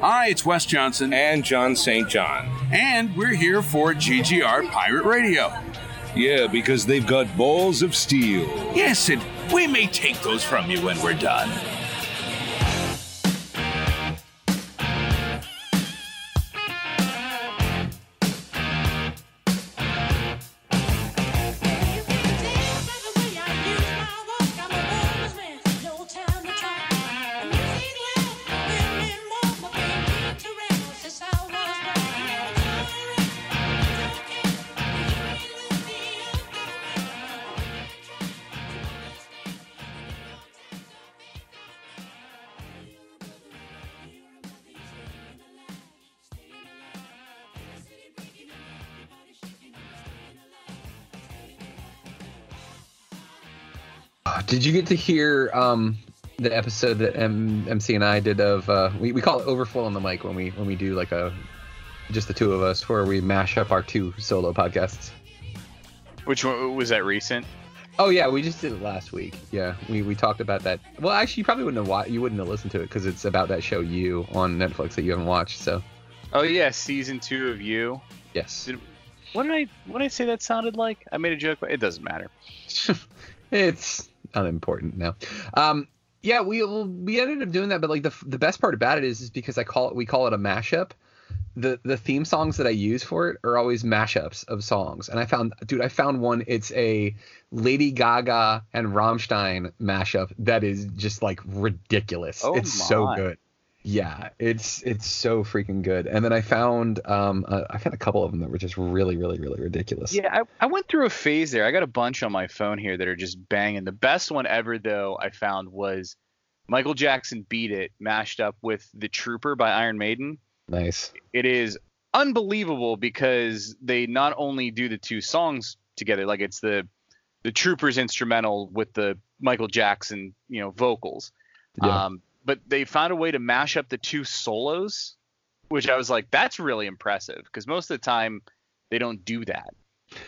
Hi, it's Wes Johnson. And John St. John. And we're here for GGR Pirate Radio. Yeah, because they've got balls of steel. Yes, and we may take those from you when we're done. Did you get to hear the episode that MC and I did of we call it Overflow on the Mic when we do like a just the two of us where we mash up our two solo podcasts? Which one was that recent? Oh yeah, we just did it last week. Yeah, we talked about that. Well, actually, you probably wouldn't have listened to it because it's about that show You on Netflix that you haven't watched. So. Oh yeah, season 2 of You. Yes. What did I say that sounded like? I made a joke, but it doesn't matter. It's unimportant now. Yeah, we ended up doing that, but like the best part about it is because we call it a mashup. The theme songs that I use for it are always mashups of songs, and I found one. It's a Lady Gaga and Rammstein mashup that is just like ridiculous. Oh, it's my. So good. Yeah, it's so freaking good. And then I found a couple of them that were just really, really, really ridiculous. Yeah, I went through a phase there. I got a bunch on my phone here that are just banging. The best one ever, though, I found was Michael Jackson Beat It mashed up with The Trooper by Iron Maiden. Nice. It is unbelievable because they not only do the two songs together, like it's the Trooper's instrumental with the Michael Jackson, vocals. Yeah. But they found a way to mash up the two solos, which I was like, that's really impressive because most of the time they don't do that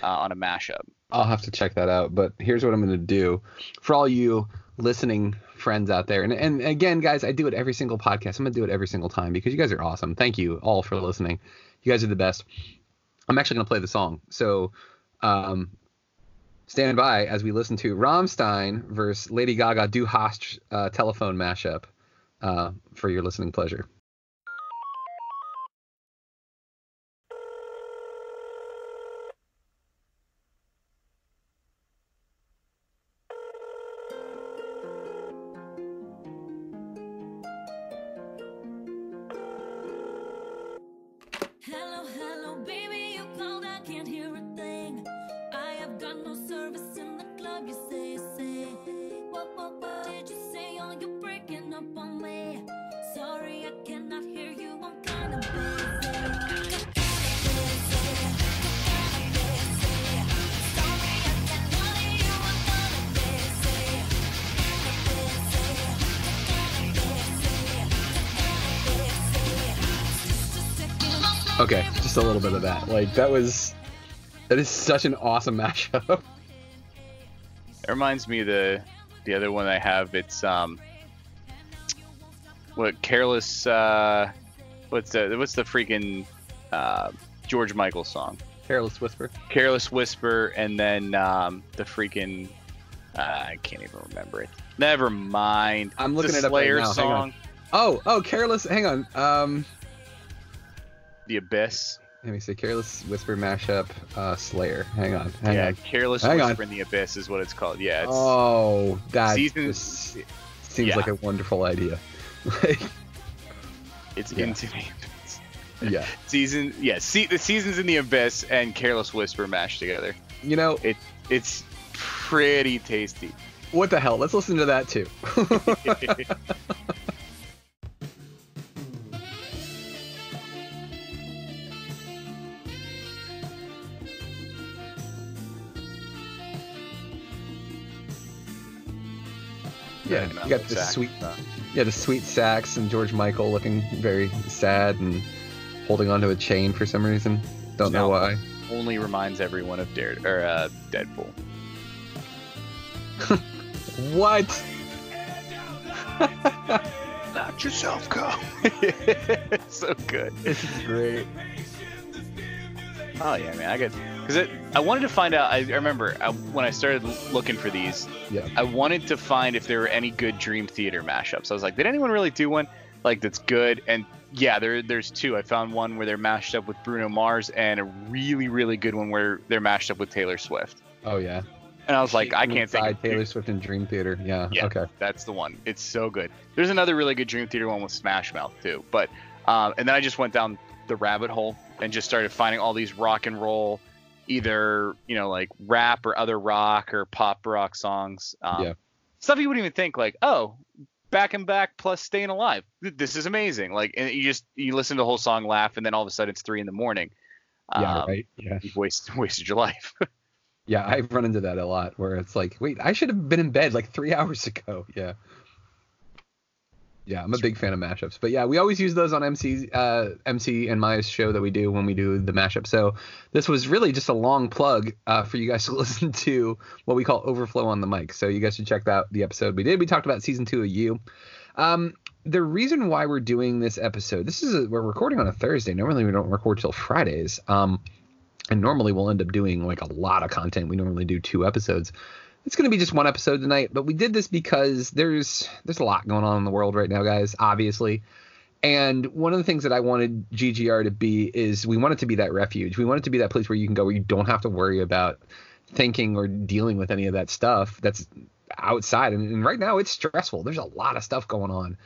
on a mashup. I'll have to check that out. But here's what I'm going to do for all you listening friends out there. And again, guys, I do it every single podcast. I'm going to do it every single time because you guys are awesome. Thank you all for listening. You guys are the best. I'm actually going to play the song. So stand by as we listen to Rammstein versus Lady Gaga Du Hast telephone mashup. For your listening pleasure. Hello, hello, baby, you called, I can't hear a thing. I have got no service in the club, you say. What did you say? Oh, you're breaking up on me. Sorry, I cannot hear you. I'm kind of busy. Okay, just a little bit of that. Like that is such an awesome mashup. It reminds me of the other one I have, it's Careless what's the freaking George Michael song? Careless Whisper and then the freaking I can't even remember it. Never mind. I'm looking it up right now. Slayer song. Oh, Careless, hang on. The Abyss. Let me see, Careless Whisper mashup Slayer. Hang on. Careless Whisper in the Abyss is what it's called. Yeah. It's seems like a wonderful idea. Like it's into the Abyss. Yeah. The Seasons in the Abyss and Careless Whisper mashed together. It's pretty tasty. What the hell? Let's listen to that too. Yeah, you got the sweet sax and George Michael looking very sad and holding onto a chain for some reason. Don't know why. Only reminds everyone of Deadpool. What? knock yourself, Carl. So good. This is great. Oh yeah, man, I got because I wanted to find out. I remember when I started looking for these. Yeah. I wanted to find if there were any good Dream Theater mashups. I was like, did anyone really do one like that's good? And yeah, there's two. I found one where they're mashed up with Bruno Mars, and a really, really good one where they're mashed up with Taylor Swift. Oh yeah. And I was like, I can't think of Taylor Swift and Dream Theater. Yeah, yeah, okay. That's the one. It's so good. There's another really good Dream Theater one with Smash Mouth too. But and then I just went down the rabbit hole and just started finding all these rock and roll, either, you know, like rap or other rock or pop rock songs. Yeah. Stuff you wouldn't even think, like, oh, Back and Back plus Staying Alive. This is amazing. Like, and you listen to the whole song, laugh, and then all of a sudden it's 3 a.m. Yeah, right. Yeah. You've wasted your life. Yeah, I've run into that a lot where it's like, wait, I should have been in bed like 3 hours ago. Yeah. Yeah, I'm a big fan of mashups. But yeah, we always use those on MC and Maya's show that we do when we do the mashup. So this was really just a long plug for you guys to listen to what we call Overflow on the Mic. So you guys should check out the episode we did. We talked about season 2 of You. The reason why we're doing this episode, we're recording on a Thursday. Normally we don't record till Fridays. And normally we'll end up doing like a lot of content. We normally do 2 episodes. It's going to be just 1 episode tonight, but we did this because there's a lot going on in the world right now, guys, obviously. And one of the things that I wanted GGR to be is we want it to be that refuge. We want it to be that place where you can go where you don't have to worry about thinking or dealing with any of that stuff that's outside. And right now it's stressful. There's a lot of stuff going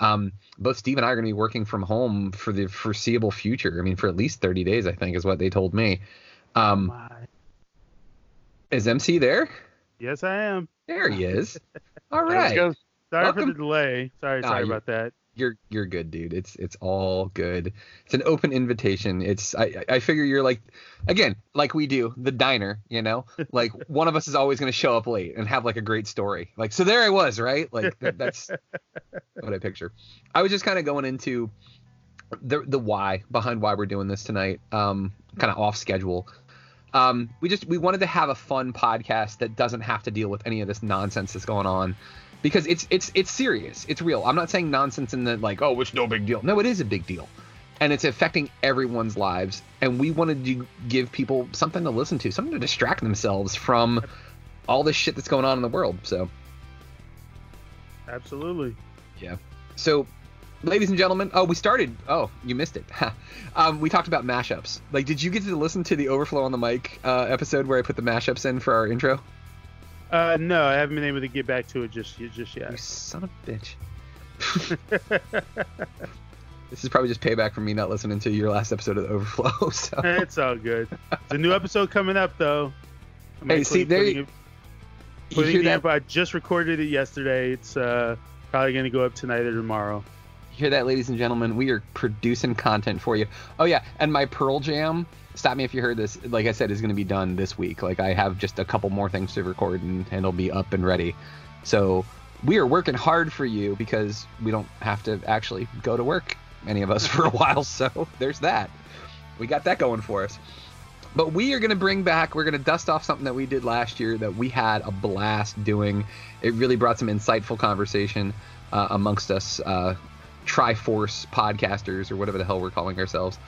on. Both Steve and I are going to be working from home for the foreseeable future. I mean, for at least 30 days, I think, is what they told me. Is MC there? Yes, I am. There he is. All right. Sorry for the delay. Sorry about that. You're good, dude. It's all good. It's an open invitation. I figure you're like, again, like we do, the diner, you know, like one of us is always going to show up late and have like a great story. Like, so there I was, right? Like that's what I picture. I was just kind of going into the why behind why we're doing this tonight. Kind of off schedule. We wanted to have a fun podcast that doesn't have to deal with any of this nonsense that's going on. Because it's serious. It's real. I'm not saying nonsense in the like, oh, it's no big deal. No, it is a big deal. And it's affecting everyone's lives. And we wanted to give people something to listen to, something to distract themselves from all this shit that's going on in the world. So. Absolutely. Yeah. So, ladies and gentlemen. Oh, we started. Oh, you missed it. We talked about mashups. Like, did you get to listen to the Overflow on the Mic episode where I put the mashups in for our intro? No, I haven't been able to get back to it just yet. You son of a bitch. This is probably just payback for me not listening to your last episode of the Overflow. So. It's all good. There's a new episode coming up, though. I just recorded it yesterday. It's probably going to go up tonight or tomorrow. You hear that, ladies and gentlemen? We are producing content for you. Oh, yeah, and my Pearl Jam... Stop me if you heard this. Like I said, is going to be done this week. Like I have just a couple more things to record, and it'll be up and ready. So we are working hard for you because we don't have to actually go to work, any of us, for a while. So there's that. We got that going for us. But we are going to we're going to dust off something that we did last year that we had a blast doing. It really brought some insightful conversation amongst us Triforce podcasters or whatever the hell we're calling ourselves.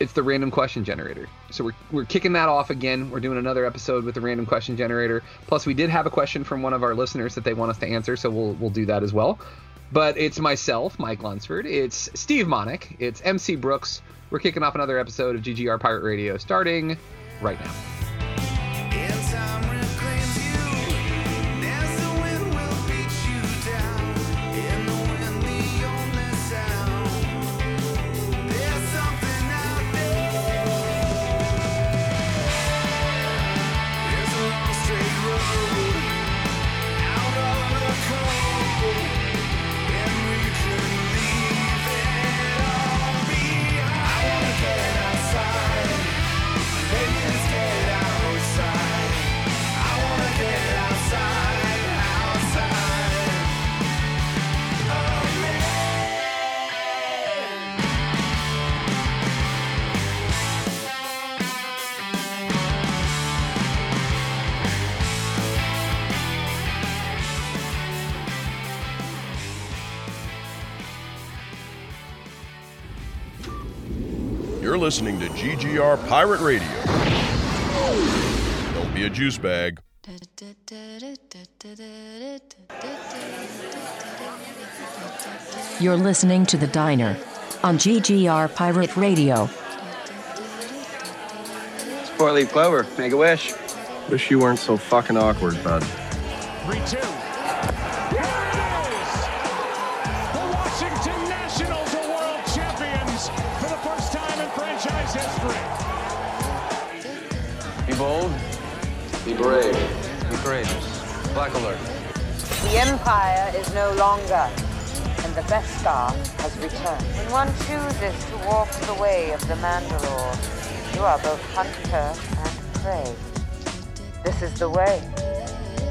It's the random question generator. So we're kicking that off again. We're doing another episode with the random question generator. Plus, we did have a question from one of our listeners that they want us to answer, so we'll do that as well. But it's myself, Mike Lunsford. It's Steve Monick. It's MC Brooks. We're kicking off another episode of GGR Pirate Radio starting right now. You're listening to GGR Pirate Radio. Don't be a juice bag. You're listening to The Diner on GGR Pirate Radio. Four-leaf clover, make a wish. Wish you weren't so fucking awkward, bud. 3-2. Be bold, be brave, be courageous. Black alert. The Empire is no longer, and the Beskar has returned. When one chooses to walk the way of the Mandalore, you are both hunter and prey. This is the way.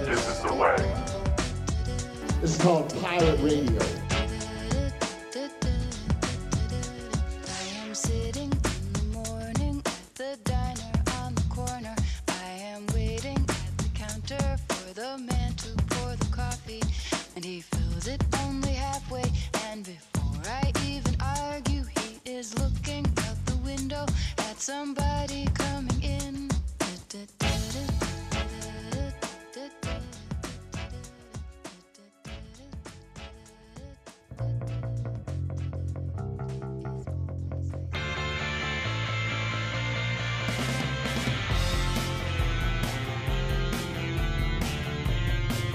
This is the way. This is called Pirate Radio.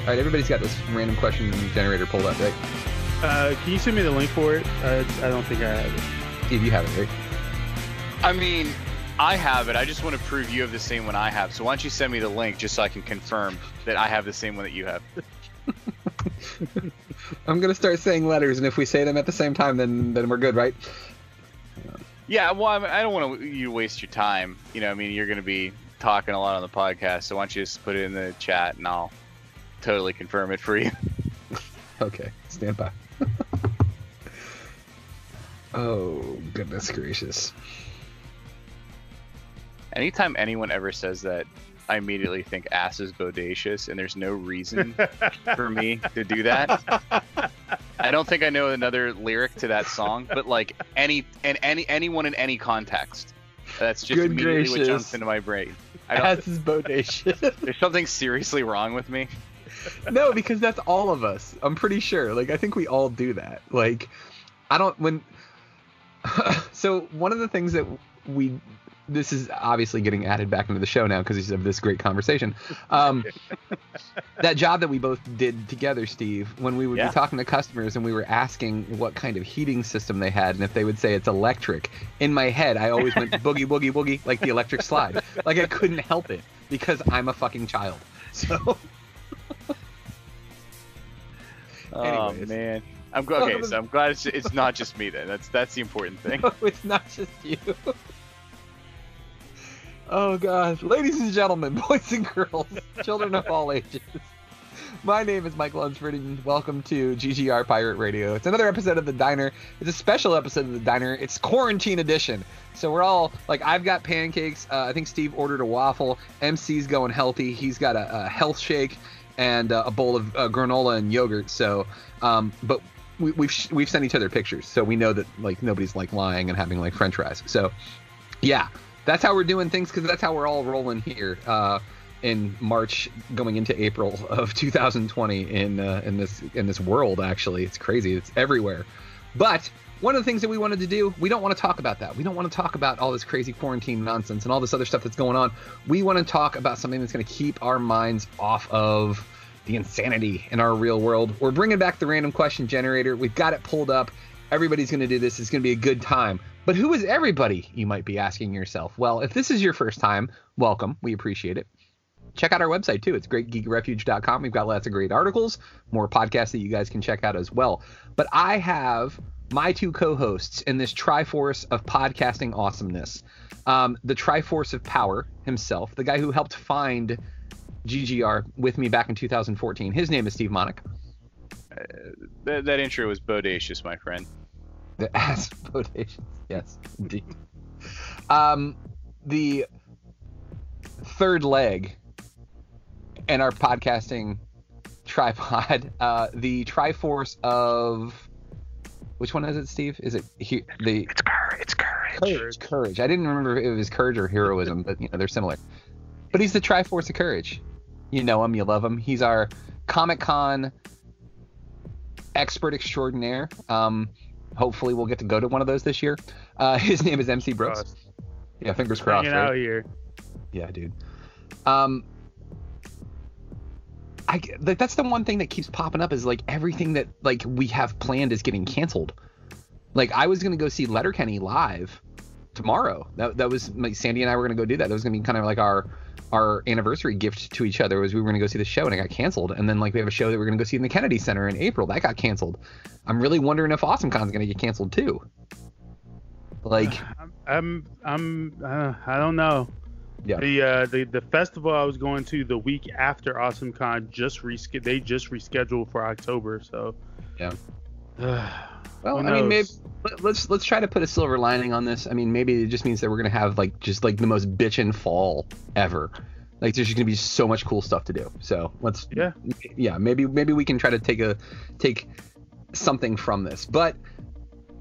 All right, everybody's got this random question generator pulled up, right? Can you send me the link for it? I don't think I have it. Steve, you have it, right? I mean, I have it. I just want to prove you have the same one I have. So why don't you send me the link just so I can confirm that I have the same one that you have. I'm going to start saying letters, and if we say them at the same time, then we're good, right? Yeah, well, I don't want you to waste your time. You know, I mean, you're going to be talking a lot on the podcast, so why don't you just put it in the chat and I'll totally confirm it for you. Okay, stand by. Oh, goodness gracious. Anytime anyone ever says that, I immediately think ass is bodacious, and there's no reason for me to do that. I don't think I know another lyric to that song, but like anyone in any context, that's just what jumps into my brain. Ass is bodacious. There's something seriously wrong with me. No, because that's all of us. I'm pretty sure. Like, I think we all do that. Like, I don't... So, one of the things that we... This is obviously getting added back into the show now because of this great conversation. That job that we both did together, Steve, when we would be talking to customers and we were asking what kind of heating system they had and if they would say it's electric, in my head, I always went boogie, boogie, boogie, like the electric slide. Like, I couldn't help it because I'm a fucking child. So... Anyways. Oh man, I'm okay. So I'm glad it's not just me then. That's the important thing. No, it's not just you. Oh gosh, ladies and gentlemen, boys and girls, children of all ages. My name is Mike Lunsford, and welcome to GGR Pirate Radio. It's another episode of The Diner. It's a special episode of The Diner. It's quarantine edition. So we're all like, I've got pancakes. I think Steve ordered a waffle. MC's going healthy. He's got a health shake and a bowl of granola and yogurt. So, but we've sent each other pictures, so we know that like nobody's like lying and having like French fries. So, yeah, that's how we're doing things because that's how we're all rolling here in March, going into April of 2020 in this world. Actually, it's crazy. It's everywhere. But one of the things that we wanted to do, we don't want to talk about that. We don't want to talk about all this crazy quarantine nonsense and all this other stuff that's going on. We want to talk about something that's going to keep our minds off of the insanity in our real world. We're bringing back the random question generator. We've got it pulled up. Everybody's going to do this. It's going to be a good time. But who is everybody, you might be asking yourself? Well, if this is your first time, welcome. We appreciate it. Check out our website, too. It's greatgeekrefuge.com. We've got lots of great articles, more podcasts that you guys can check out as well. But I have my two co-hosts in this Triforce of podcasting awesomeness. The Triforce of Power himself, the guy who helped find GGR with me back in 2014. His name is Steve Monick. That intro was bodacious, my friend. The ass bodacious. Yes, indeed. The third leg in our podcasting tripod, the Triforce of... Which one is it, Steve? Is it here? It's Kerr. Courage. I didn't remember if it was courage or heroism, but you know, they're similar. But he's the Triforce of courage. You know him, you love him. He's our Comic-Con expert extraordinaire. Hopefully we'll get to go to one of those this year. His name is MC Brooks. Yeah, fingers crossed. Hanging out here. Yeah, dude. That's the one thing that keeps popping up is like everything that like we have planned is getting canceled. Like I was gonna go see Letterkenny live tomorrow. That was like Sandy and I were gonna go do that. That was gonna be kind of like our anniversary gift to each other was we were gonna go see the show and it got canceled. And then like we have a show that we're gonna go see in the Kennedy Center in April that got canceled. I'm really wondering if AwesomeCon's gonna get canceled too. Like I don't know. Yeah. The festival I was going to the week after AwesomeCon just rescheduled for October. So yeah. Well, I mean, maybe let's try to put a silver lining on this. I mean, maybe it just means that we're gonna have like just like the most bitchin' fall ever. Like there's just gonna be so much cool stuff to do. So let's maybe we can try to take something from this. But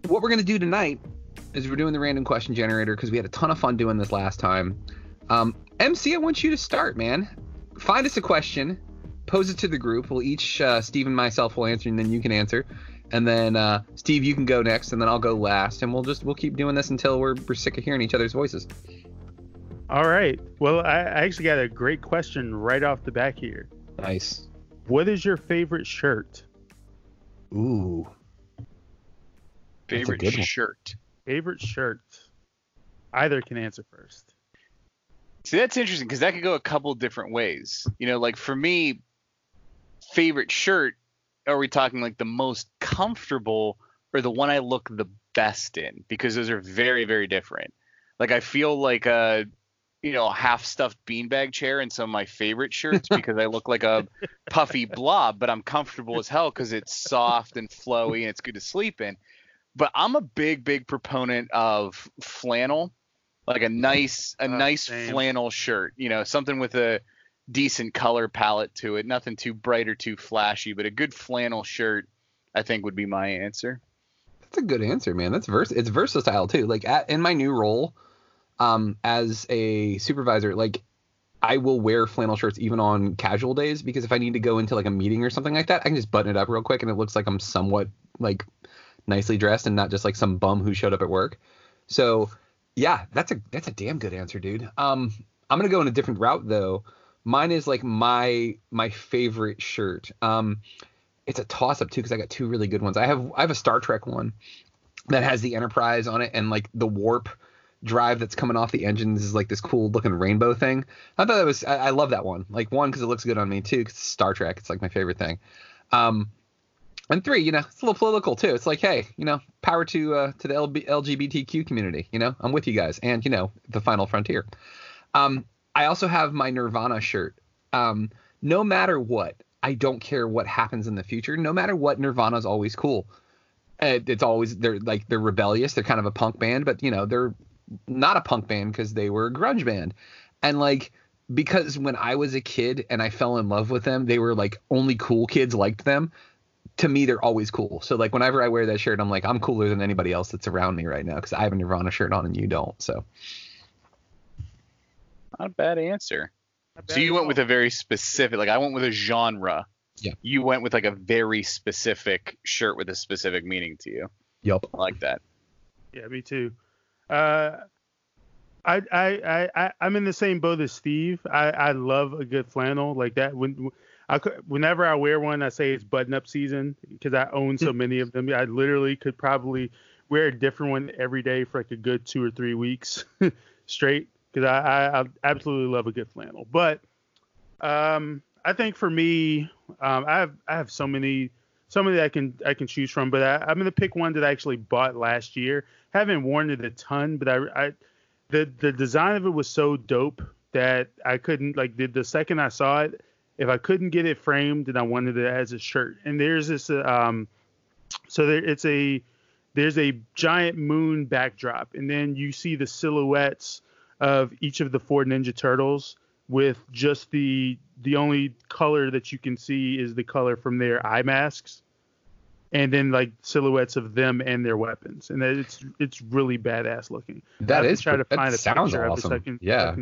what we're gonna do tonight is we're doing the random question generator because we had a ton of fun doing this last time. MC, I want you to start, man. Find us a question, pose it to the group. We'll each, Steve and myself will answer, and then you can answer. And then, Steve, you can go next, and then I'll go last. And we'll keep doing this until we're sick of hearing each other's voices. All right. Well, I actually got a great question right off the bat here. Nice. What is your favorite shirt? Ooh. Favorite shirt. Either can answer first. See, that's interesting because that could go a couple different ways. You know, like for me, favorite shirt, are we talking like the most comfortable or the one I look the best in? Because those are very, very different. Like I feel like a, you know, half-stuffed beanbag chair in some of my favorite shirts because I look like a puffy blob, but I'm comfortable as hell because it's soft and flowy and it's good to sleep in. But I'm a big, big proponent of flannel. Like a nice flannel shirt, you know, something with a decent color palette to it. Nothing too bright or too flashy, but a good flannel shirt, I think, would be my answer. That's a good answer, man. It's versatile too. Like in my new role, as a supervisor, like I will wear flannel shirts even on casual days because if I need to go into like a meeting or something like that, I can just button it up real quick and it looks like I'm somewhat like nicely dressed and not just like some bum who showed up at work. So. Yeah, that's a damn good answer, dude. I'm gonna go in a different route though. Mine is like my favorite shirt. It's a toss up too because I got two really good ones. I have a Star Trek one that has the Enterprise on it and like the warp drive that's coming off the engines is like this cool looking rainbow thing. I thought that was I love that one. Like one because it looks good on me too because it's Star Trek. It's like my favorite thing. And three, you know, it's a little political, too. It's like, hey, you know, power to the LGBTQ community. You know, I'm with you guys. And, you know, the final frontier. I also have my Nirvana shirt. No matter what, I don't care what happens in the future. No matter what, Nirvana's always cool. It's always they're rebellious. They're kind of a punk band. But, you know, they're not a punk band because they were a grunge band. And like because when I was a kid and I fell in love with them, they were like only cool kids liked them. To me, they're always cool. So like whenever I wear that shirt, I'm like, I'm cooler than anybody else that's around me right now because I have a Nirvana shirt on and you don't. So not a bad answer. So you went with a very specific, like I went with a genre. Yeah. You went with like a very specific shirt with a specific meaning to you. Yup. I like that. Yeah, me too. I'm in the same boat as Steve. I love a good flannel like that. Whenever I wear one, I say it's button-up season because I own so many of them. I literally could probably wear a different one every day for like a good 2 or 3 weeks straight because I absolutely love a good flannel. But I think for me, I have so many that I can choose from. But I'm gonna pick one that I actually bought last year. I haven't worn it a ton, but the design of it was so dope that I couldn't like the second I saw it. If I couldn't get it framed, then I wanted it as a shirt. And there's this, there's a giant moon backdrop, and then you see the silhouettes of each of the 4 Ninja Turtles with just the only color that you can see is the color from their eye masks. and then like silhouettes of them and their weapons, and it's really badass looking. That is try to find a picture of this. I can, yeah,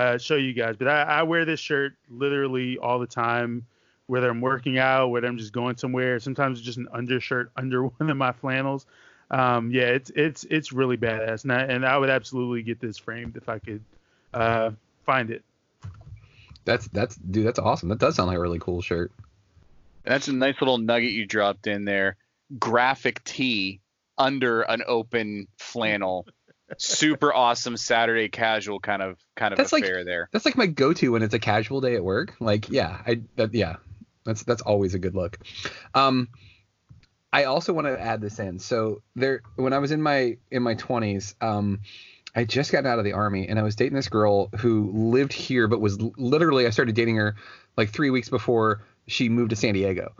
I can, show you guys. But I wear this shirt literally all the time, whether I'm working out, whether I'm just going somewhere. Sometimes it's just an undershirt under one of my flannels. Yeah, it's really badass, and I would absolutely get this framed if I could find it. That's awesome. That does sound like a really cool shirt. That's a nice little nugget you dropped in there. Graphic tee under an open flannel. Super awesome Saturday casual kind of that's affair like, there. That's like my go-to when it's a casual day at work. Like, that's always a good look. I also want to add this in. So there, when I was in my 20s, I just gotten out of the army and I was dating this girl who lived here, but was literally, I started dating her like 3 weeks before she moved to San Diego,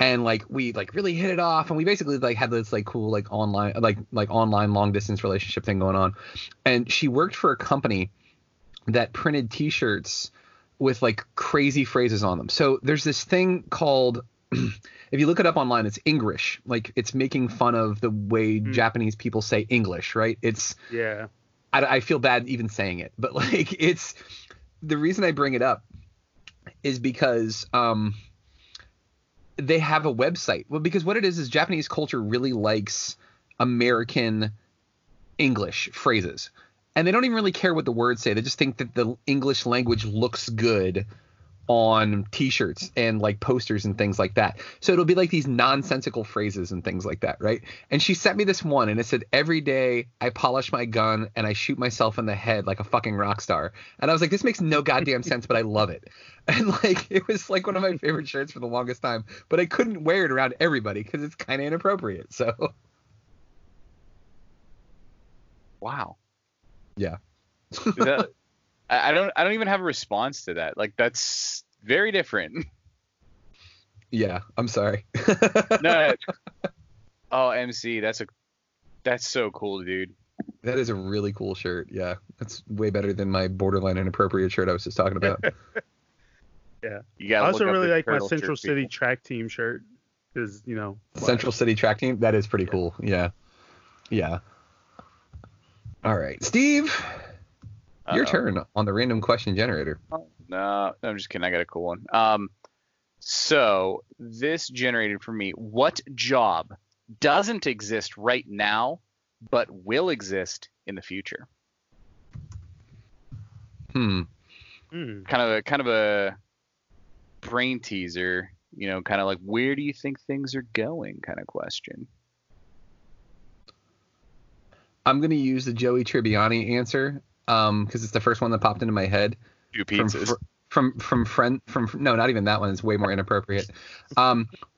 and like we like really hit it off, and we basically like had this like cool like online long distance relationship thing going on. And she worked for a company that printed T-shirts with like crazy phrases on them. So there's this thing called, if you look it up online, it's English. Like it's making fun of the way Japanese people say English, right? It's yeah. I feel bad even saying it, but like it's the reason I bring it up is because they have a website. Well, because what it is Japanese culture really likes American English phrases, and they don't even really care what the words say. They just think that the English language looks good on T-shirts and like posters and things like that. So it'll be like these nonsensical phrases and things like that, right? And she sent me this one, and it said, "Every day I polish my gun and I shoot myself in the head like a fucking rock star." And I was like, this makes no goddamn sense, but I love it. And like it was like one of my favorite shirts for the longest time, but I couldn't wear it around everybody because it's kind of inappropriate. So wow. Yeah. I don't even have a response to that. Like that's very different. Yeah, I'm sorry. No. Oh, MC, that's so cool, dude. That is a really cool shirt. Yeah, that's way better than my borderline inappropriate shirt I was just talking about. Yeah. I also really like my Central City track team shirt, because you know. Central City track team. That is pretty cool. Yeah. Yeah. All right, Steve. Your turn on the random question generator. No, I'm just kidding. I got a cool one. So this generated for me, what job doesn't exist right now but will exist in the future? Kind of a brain teaser, you know, kind of like where do you think things are going kind of question. I'm going to use the Joey Tribbiani answer. Because it's the first one that popped into my head. Two pizzas. No, not even that one. It's way more inappropriate.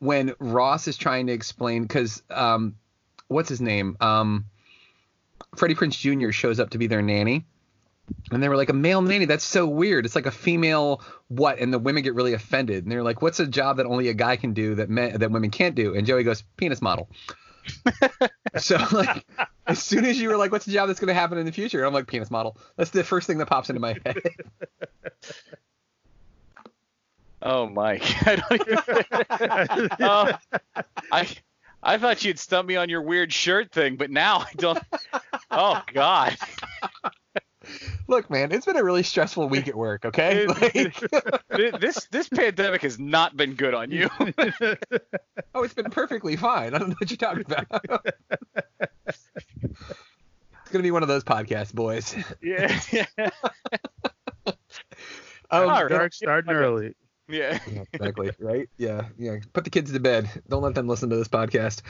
When Ross is trying to explain, because what's his name? Freddie Prinze Jr. shows up to be their nanny, and they were like, a male nanny? That's so weird. It's like a female what? And the women get really offended, and they're like, what's a job that only a guy can do that women can't do? And Joey goes, penis model. So like as soon as you were like, what's the job that's going to happen in the future, I'm like, penis model. That's the first thing that pops into my head. Oh, Mike. I thought you'd stump me on your weird shirt thing, but now I don't. Oh God. Look, man, it's been a really stressful week at work, okay? This pandemic has not been good on you. Oh, it's been perfectly fine. I don't know what you're talking about. It's going to be one of those podcasts, boys. Yeah. Dark starting early. Yeah. Yeah, exactly, right? Yeah, yeah. Put the kids to bed. Don't let them listen to this podcast.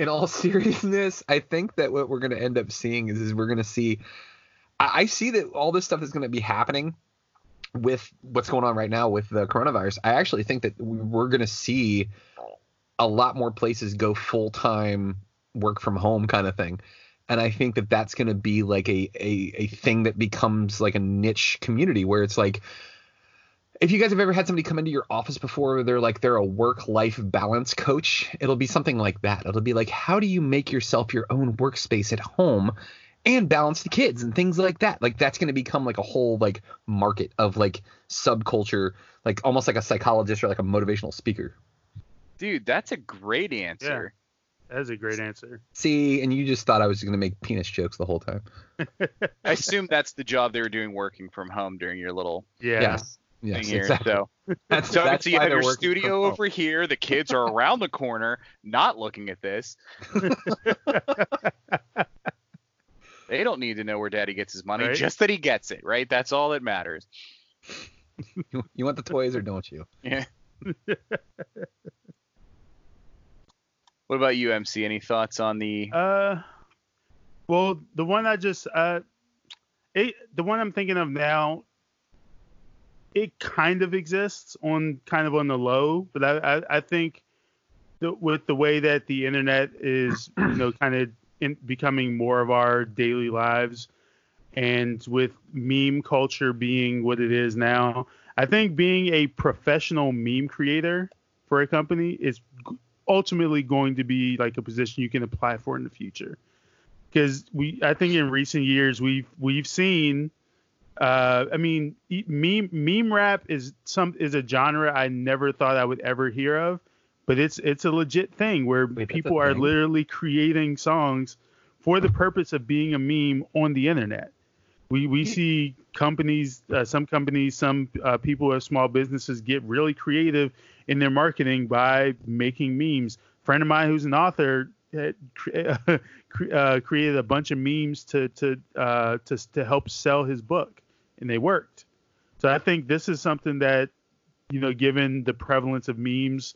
In all seriousness, I think that what we're going to end up seeing is we're going to see – I see that all this stuff is going to be happening with what's going on right now with the coronavirus. I actually think that we're going to see a lot more places go full-time work from home kind of thing. And I think that that's going to be like a thing that becomes like a niche community where it's like – if you guys have ever had somebody come into your office before where they're like they're a work-life balance coach, it'll be something like that. It'll be like, how do you make yourself your own workspace at home and balance the kids and things like that? Like that's going to become like a whole like market of like subculture, like almost like a psychologist or like a motivational speaker. Dude, that's a great answer. Yeah, that is a great answer. See, and you just thought I was going to make penis jokes the whole time. I assume that's the job they were doing working from home during your little thing here. Exactly. So that's you have your studio over here. The kids are around the corner not looking at this. They don't need to know where daddy gets his money, right? Just that he gets it, right? That's all that matters. You want the toys or don't you? Yeah. What about you, MC? Any thoughts on the... Well, the one I just... the one I'm thinking of now, it kind of exists on the low, but I think that with the way that the internet is, kind of becoming more of our daily lives, and with meme culture being what it is now, I think being a professional meme creator for a company is ultimately going to be like a position you can apply for in the future. Because I think in recent years we've seen, meme rap is a genre I never thought I would ever hear of, but it's a legit thing where people are literally creating songs for the purpose of being a meme on the internet. We see companies, some people at small businesses get really creative in their marketing by making memes. A friend of mine who's an author created a bunch of memes to help sell his book, and they worked. So I think this is something that, given the prevalence of memes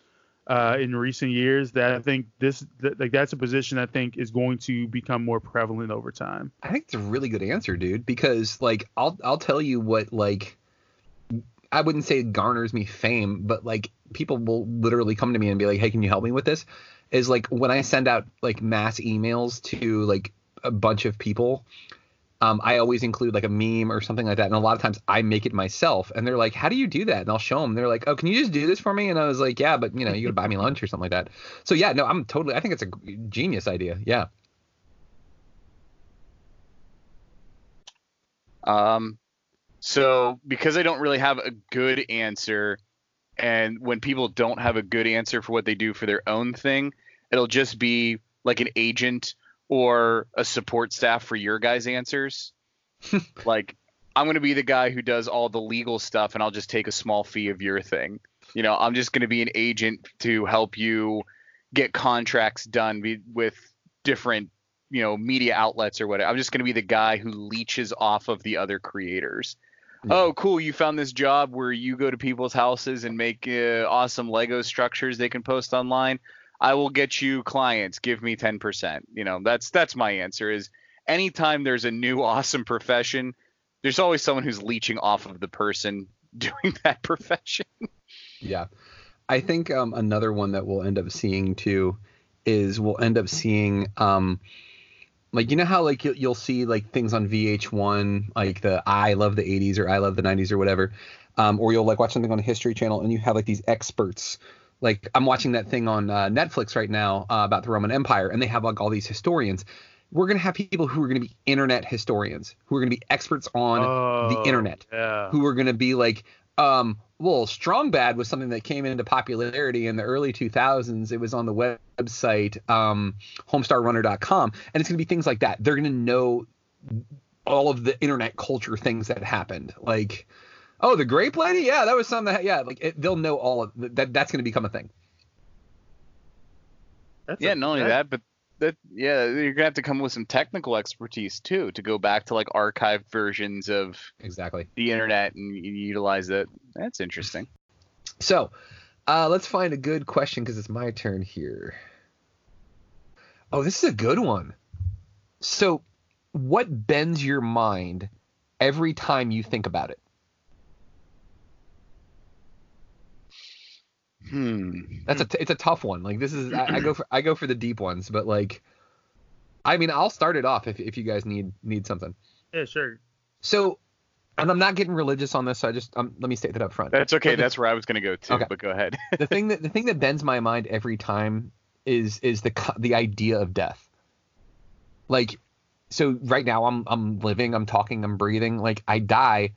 in recent years, that I think that's a position I think is going to become more prevalent over time. I think it's a really good answer, dude, because I'll tell you what, I wouldn't say it garners me fame, but people will literally come to me and be like, hey, can you help me with this? Is when I send out mass emails to a bunch of people, I always include a meme or something like that, and a lot of times I make it myself. And they're like, "How do you do that?" And I'll show them. They're like, "Oh, can you just do this for me?" And I was like, "Yeah, but you gotta buy me lunch or something like that." So yeah, no, I'm totally. I think it's a genius idea. Yeah. So because I don't really have a good answer, and when people don't have a good answer for what they do for their own thing, it'll just be like an agent or a support staff for your guys' answers. I'm going to be the guy who does all the legal stuff, and I'll just take a small fee of your thing. I'm just going to be an agent to help you get contracts done with different, media outlets or whatever. I'm just going to be the guy who leeches off of the other creators. Yeah. Oh, cool. You found this job where you go to people's houses and make awesome Lego structures they can post online. I will get you clients. Give me 10%. That's my answer is anytime there's a new awesome profession, there's always someone who's leeching off of the person doing that profession. Yeah. I think another one that we'll end up seeing too is we'll end up seeing how you'll see things on VH1 the I love the 80s or I love the 90s or whatever, or you'll watch something on the History Channel and you have these experts. I'm watching that thing on Netflix right now about the Roman Empire, and they have all these historians. We're going to have people who are going to be internet historians, who are going to be experts on the internet, who are going to be Strongbad was something that came into popularity in the early 2000s. It was on the website homestarrunner.com, and it's going to be things like that. They're going to know all of the internet culture things that happened, oh, the grape lady? Yeah, that was something that, they'll know all of that. That's going to become a thing. Not only that, but you're going to have to come with some technical expertise too, to go back to archived versions of the internet and utilize it. That's interesting. So let's find a good question because it's my turn here. Oh, this is a good one. So what bends your mind every time you think about it? It's a tough one. This is I go for the deep ones, but I'll start it off if you guys need something. Yeah, sure. So, and I'm not getting religious on this, so I just let me state that up front. That's okay. That's where I was gonna go too. Okay. But go ahead. The thing that bends my mind every time is the idea of death. So right now I'm living, I'm talking, I'm breathing. I die,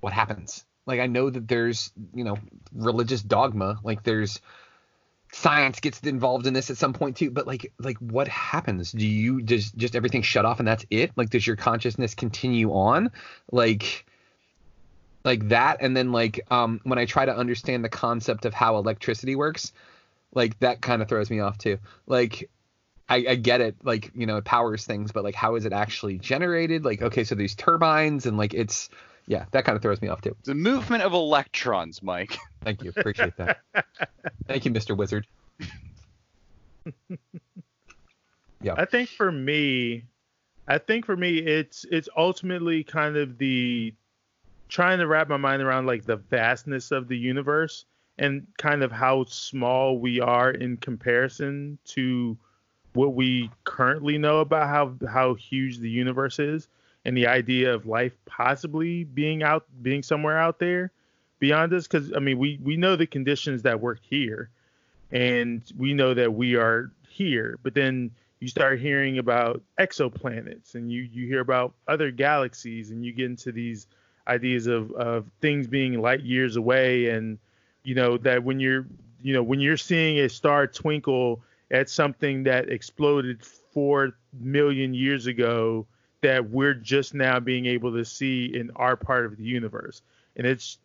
what happens? I know that there's religious dogma, there's science gets involved in this at some point too, but like what happens? Do you just everything shut off and that's it? Like, does your consciousness continue on? Like that, and then when I try to understand the concept of how electricity works, like that kind of throws me off too. Like I get it, like, you know, it powers things, but like how is it actually generated? Like, okay, so these turbines and like it's, yeah, that kind of throws me off too. The movement of electrons, Mike. Thank you, appreciate that. Thank you, Mr. Wizard. Yeah. I think for me, it's ultimately kind of the trying to wrap my mind around like the vastness of the universe and kind of how small we are in comparison to what we currently know about how huge the universe is, and the idea of life possibly being somewhere out there beyond us. Because I mean, we know the conditions that work here, and we know that we are here, but then you start hearing about exoplanets, and you hear about other galaxies, and you get into these ideas of things being light years away. And you know that when you're seeing a star twinkle at something that exploded 4 million years ago that we're just now being able to see in our part of the universe, and it's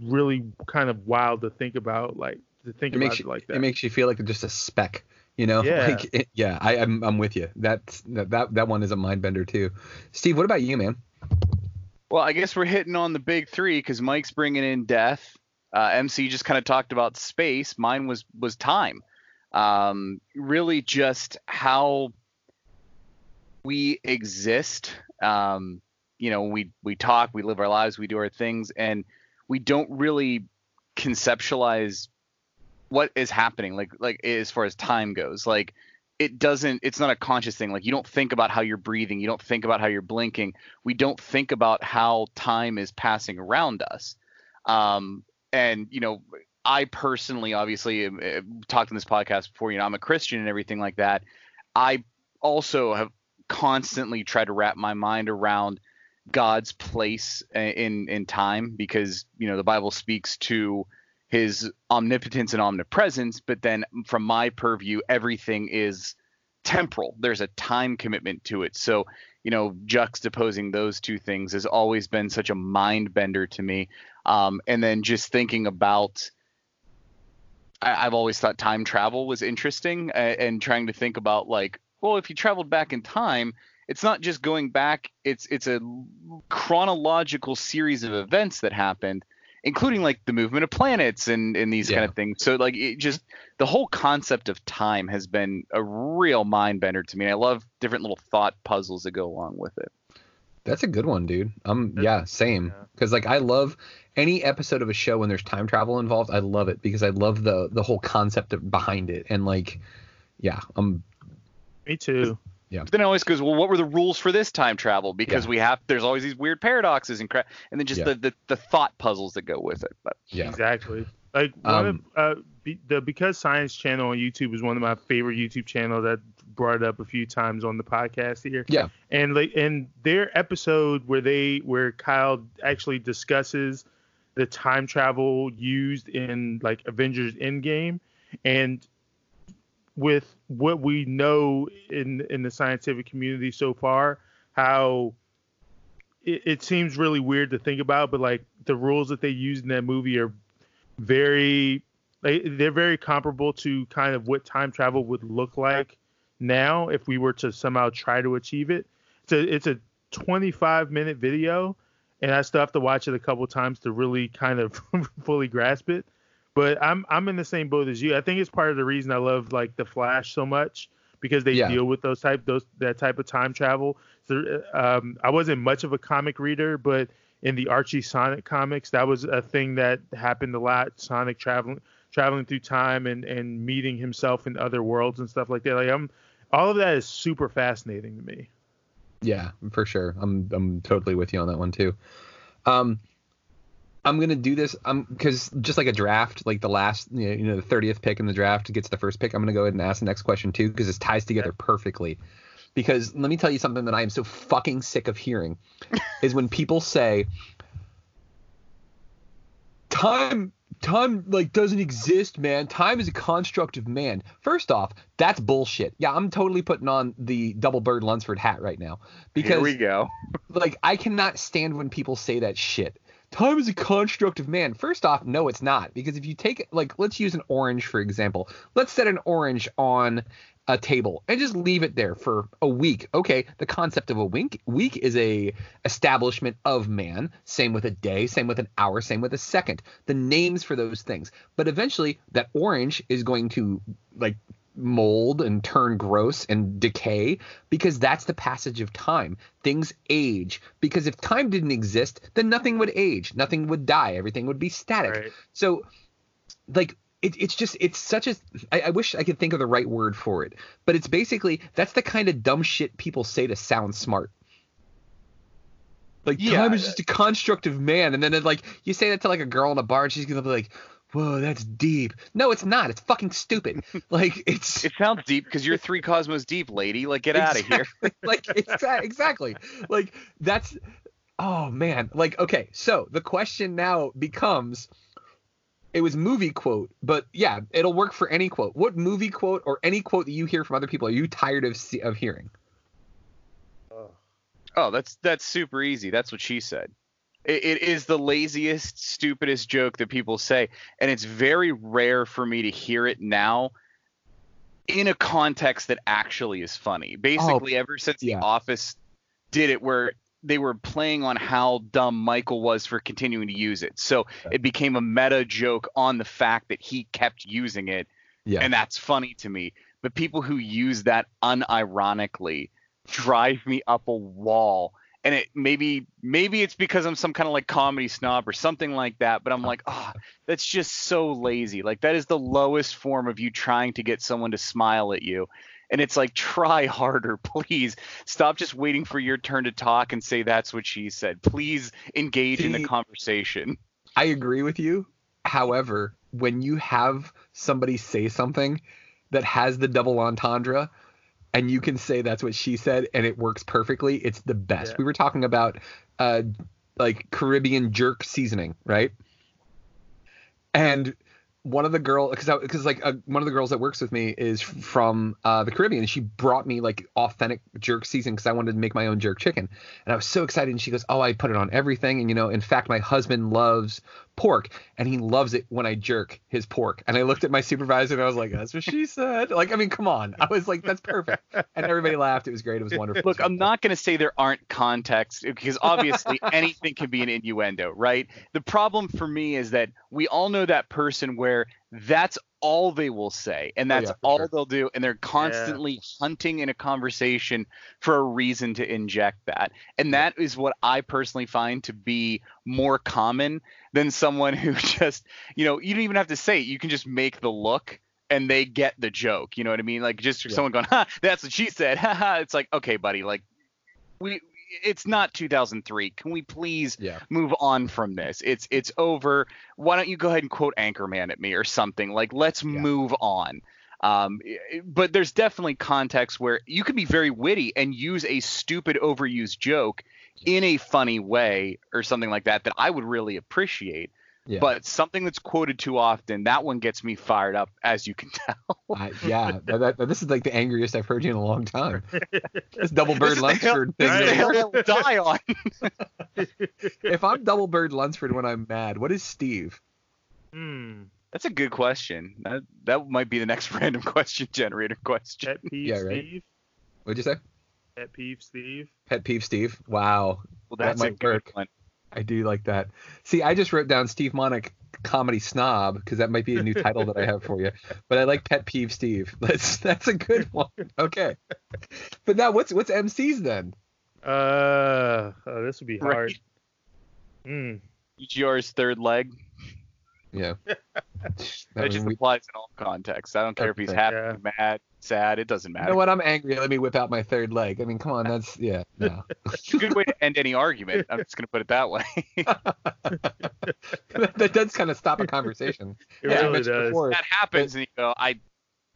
really kind of wild to think about, like to think about it like that. It makes you feel like just a speck, you know? Yeah. Like it, yeah, I'm with you. That one is a mind bender too. Steve, what about you, man? Well, I guess we're hitting on the big three because Mike's bringing in death. MC just kind of talked about space. Mine was time. Really just how we exist. You know, we talk, we live our lives, we do our things, and we don't really conceptualize what is happening. Like as far as time goes, like it's not a conscious thing. Like, you don't think about how you're breathing. You don't think about how you're blinking. We don't think about how time is passing around us. And, you know, I personally, obviously, talked on this podcast before, you know, I'm a Christian and everything like that. I also have constantly tried to wrap my mind around God's place in time, because, you know, the Bible speaks to his omnipotence and omnipresence, but then from my purview, everything is temporal. There's a time commitment to it. So, you know, juxtaposing those two things has always been such a mind bender to me. And then just thinking about, I've always thought time travel was interesting, and trying to think about like, well, if you traveled back in time, it's not just going back. It's a chronological series of events that happened, including like the movement of planets and these kind of things. So like it just, the whole concept of time has been a real mind bender to me. I love different little thought puzzles that go along with it. That's a good one, dude. Yeah, same. Because like I love any episode of a show when there's time travel involved. I love it because I love the whole concept behind it. And like, yeah, me too. Yeah. But then it always goes, well, what were the rules for this time travel? Because there's always these weird paradoxes and then just the thought puzzles that go with it. But yeah, exactly. Like the Because Science channel on YouTube is one of my favorite YouTube channels. I brought it up a few times on the podcast here. Yeah. And like in their episode where Kyle actually discusses the time travel used in like Avengers Endgame, and with what we know in the scientific community so far, how it seems really weird to think about, but like the rules that they used in that movie are very comparable to kind of what time travel would look like now if we were to somehow try to achieve it. It's a 25-minute video, and I still have to watch it a couple times to really kind of fully grasp it. But I'm in the same boat as you. I think it's part of the reason I love like The Flash so much, because they deal with that type of time travel. So, I wasn't much of a comic reader, but in the Archie Sonic comics, that was a thing that happened a lot. Sonic traveling through time and meeting himself in other worlds and stuff like that. Like all of that is super fascinating to me. Yeah, for sure. I'm totally with you on that one too. I'm going to do this because just like a draft, like the last, you know, the 30th pick in the draft gets the first pick. I'm going to go ahead and ask the next question, too, because it ties together perfectly. Because let me tell you something that I am so fucking sick of hearing is when people say time Time, like, doesn't exist, man. Time is a construct of man. First off, that's bullshit. Yeah, I'm totally putting on the double bird Lunsford hat right now. Because, here we go. Like, I cannot stand when people say that shit. Time is a construct of man. First off, no, it's not. Because if you take, like, let's use an orange, for example. Let's set an orange on a table and just leave it there for a week. Okay, the concept of a week is a establishment of man. Same with a day, same with an hour, same with a second. The names for those things. But eventually that orange is going to like mold and turn gross and decay because that's the passage of time. Things age because if time didn't exist, then nothing would age. Nothing would die. Everything would be static. Right. So like it's just – it's such a – I wish I could think of the right word for it. But it's basically – that's the kind of dumb shit people say to sound smart. Like time is just a construct of man. And then it, like you say that to like a girl in a bar and she's going to be like, whoa, that's deep. No, it's not. It's fucking stupid. Like it's – it sounds deep because you're three cosmos deep, lady. Like get out of here. Like exactly. Like that's – oh, man. Like okay. So the question now becomes – it was movie quote, but yeah, it'll work for any quote. What movie quote or any quote that you hear from other people are you tired of hearing? Oh, that's super easy. That's what she said. It is the laziest, stupidest joke that people say, and it's very rare for me to hear it now in a context that actually is funny. Basically, ever since The Office did it where they were playing on how dumb Michael was for continuing to use it. So it became a meta joke on the fact that he kept using it. Yeah. And that's funny to me. But people who use that unironically drive me up a wall. And it maybe it's because I'm some kind of like comedy snob or something like that. But I'm like, oh, that's just so lazy. Like that is the lowest form of you trying to get someone to smile at you. And it's like, try harder, please. Stop just waiting for your turn to talk and say that's what she said. Please engage in the conversation. I agree with you. However, when you have somebody say something that has the double entendre and you can say that's what she said and it works perfectly, it's the best. Yeah. We were talking about like Caribbean jerk seasoning, right? And one of the girls, because like one of the girls that works with me is from the Caribbean. She brought me like authentic jerk seasoning because I wanted to make my own jerk chicken, and I was so excited. And she goes, "Oh, I put it on everything." And you know, in fact, my husband loves pork, and he loves it when I jerk his pork. And I looked at my supervisor, and I was like, "That's what she said." Like, I mean, come on. I was like, "That's perfect," and everybody laughed. It was great. It was wonderful. Look, I'm not gonna say there aren't contexts because obviously anything can be an innuendo, right? The problem for me is that we all know that person where that's all they will say and that's all they'll do, and they're constantly hunting in a conversation for a reason to inject that, and that is what I personally find to be more common than someone who just, you know, you don't even have to say it. You can just make the look and they get the joke, you know what I mean? Like just someone going, ha, that's what she said, haha. It's like, okay buddy, like it's not 2003. Can we please move on from this? It's over. Why don't you go ahead and quote Anchorman at me or something? Like, let's move on. But there's definitely contexts where you can be very witty and use a stupid overused joke in a funny way or something like that that I would really appreciate. Yeah. But something that's quoted too often, that one gets me fired up, as you can tell. Yeah, this is like the angriest I've heard you in a long time. This double bird Lunsford thing. They'll die on. If I'm double bird Lunsford when I'm mad, what is Steve? That's a good question. That might be the next random question generator question. Pet peeve, right? Steve. What'd you say? Pet peeve, Steve. Pet peeve, Steve. Wow. Well, that's that might a good work. One. I do like that. See, I just wrote down Steve Monick, comedy snob, because that might be a new title that I have for you. But I like Pet Peeve Steve. That's a good one. Okay. But now what's MC's then? Oh, this would be hard. GGR's third leg. Yeah. That just applies in all contexts. I don't care if he's happy, mad, sad. It doesn't matter. You know what? I'm angry. Let me whip out my third leg. I mean, come on. That's that's a good way to end any argument. I'm just going to put it that way. That does kind of stop a conversation. It really does. Before, that happens, and you go, I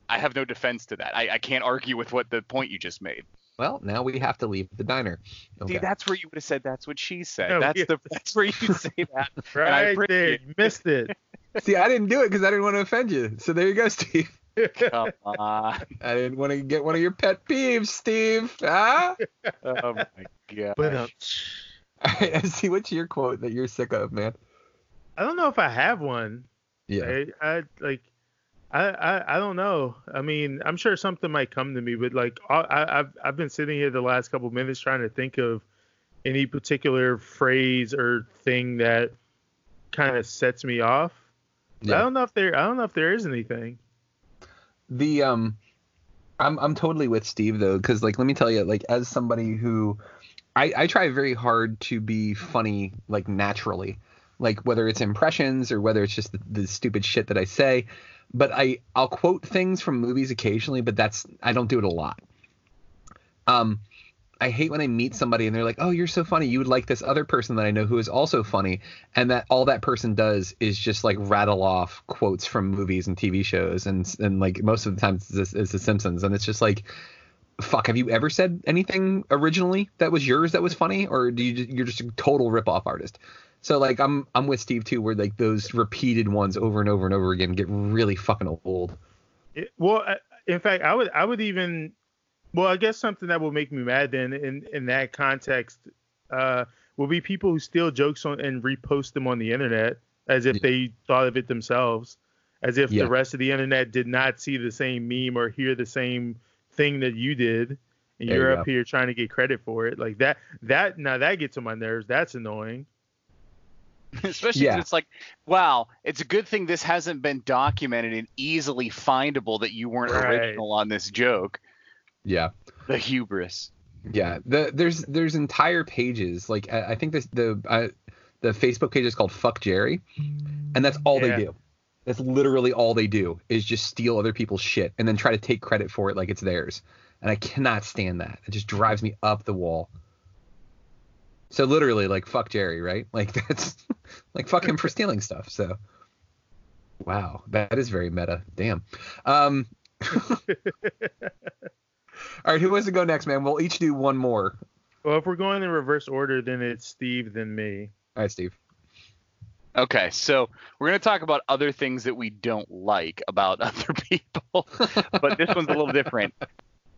have no defense to that. I can't argue with what the point you just made. Well, now we have to leave the diner. Okay. See, that's where you would have said that's what she said. No, that's where you say that. Right there. You missed it. See, I didn't do it because I didn't want to offend you. So there you go, Steve. Come on. I didn't want to get one of your pet peeves, Steve. Huh? Oh, my gosh. All right, MC, what's your quote that you're sick of, man? I don't know if I have one. Yeah. I don't know. I mean, I'm sure something might come to me, but like I've been sitting here the last couple of minutes trying to think of any particular phrase or thing that kind of sets me off. Yeah. I don't know if there is anything. The I'm totally with Steve though, because like let me tell you, like as somebody who I try very hard to be funny like naturally, like whether it's impressions or whether it's just the stupid shit that I say. But I'll quote things from movies occasionally, but I don't do it a lot. I hate when I meet somebody and they're like, oh, you're so funny. You would like this other person that I know who is also funny. And that all that person does is just like rattle off quotes from movies and TV shows. And like most of the time it's The Simpsons. And it's just like, fuck, have you ever said anything originally that was yours that was funny? Or you're just a total ripoff artist? So like I'm with Steve too, where like those repeated ones over and over and over again get really fucking old. In fact, I would even, well, I guess something that will make me mad then in that context will be people who steal jokes on and repost them on the internet as if they thought of it themselves, as if the rest of the internet did not see the same meme or hear the same thing that you did, and you're up here trying to get credit for it. Like that now that gets on my nerves. That's annoying. Especially if it's like, wow, it's a good thing this hasn't been documented and easily findable that you weren't original on this joke. Yeah. The hubris. Yeah. There's entire pages. Like I think the Facebook page is called Fuck Jerry, and that's all they do. That's literally all they do is just steal other people's shit and then try to take credit for it like it's theirs. And I cannot stand that. It just drives me up the wall. So literally, like, fuck Jerry, right? Like, that's, like, fuck him for stealing stuff. So, wow, that is very meta. Damn. All right, who wants to go next, man? We'll each do one more. Well, if we're going in reverse order, then it's Steve, then me. All right, Steve. Okay, so we're going to talk about other things that we don't like about other people, but this one's a little different.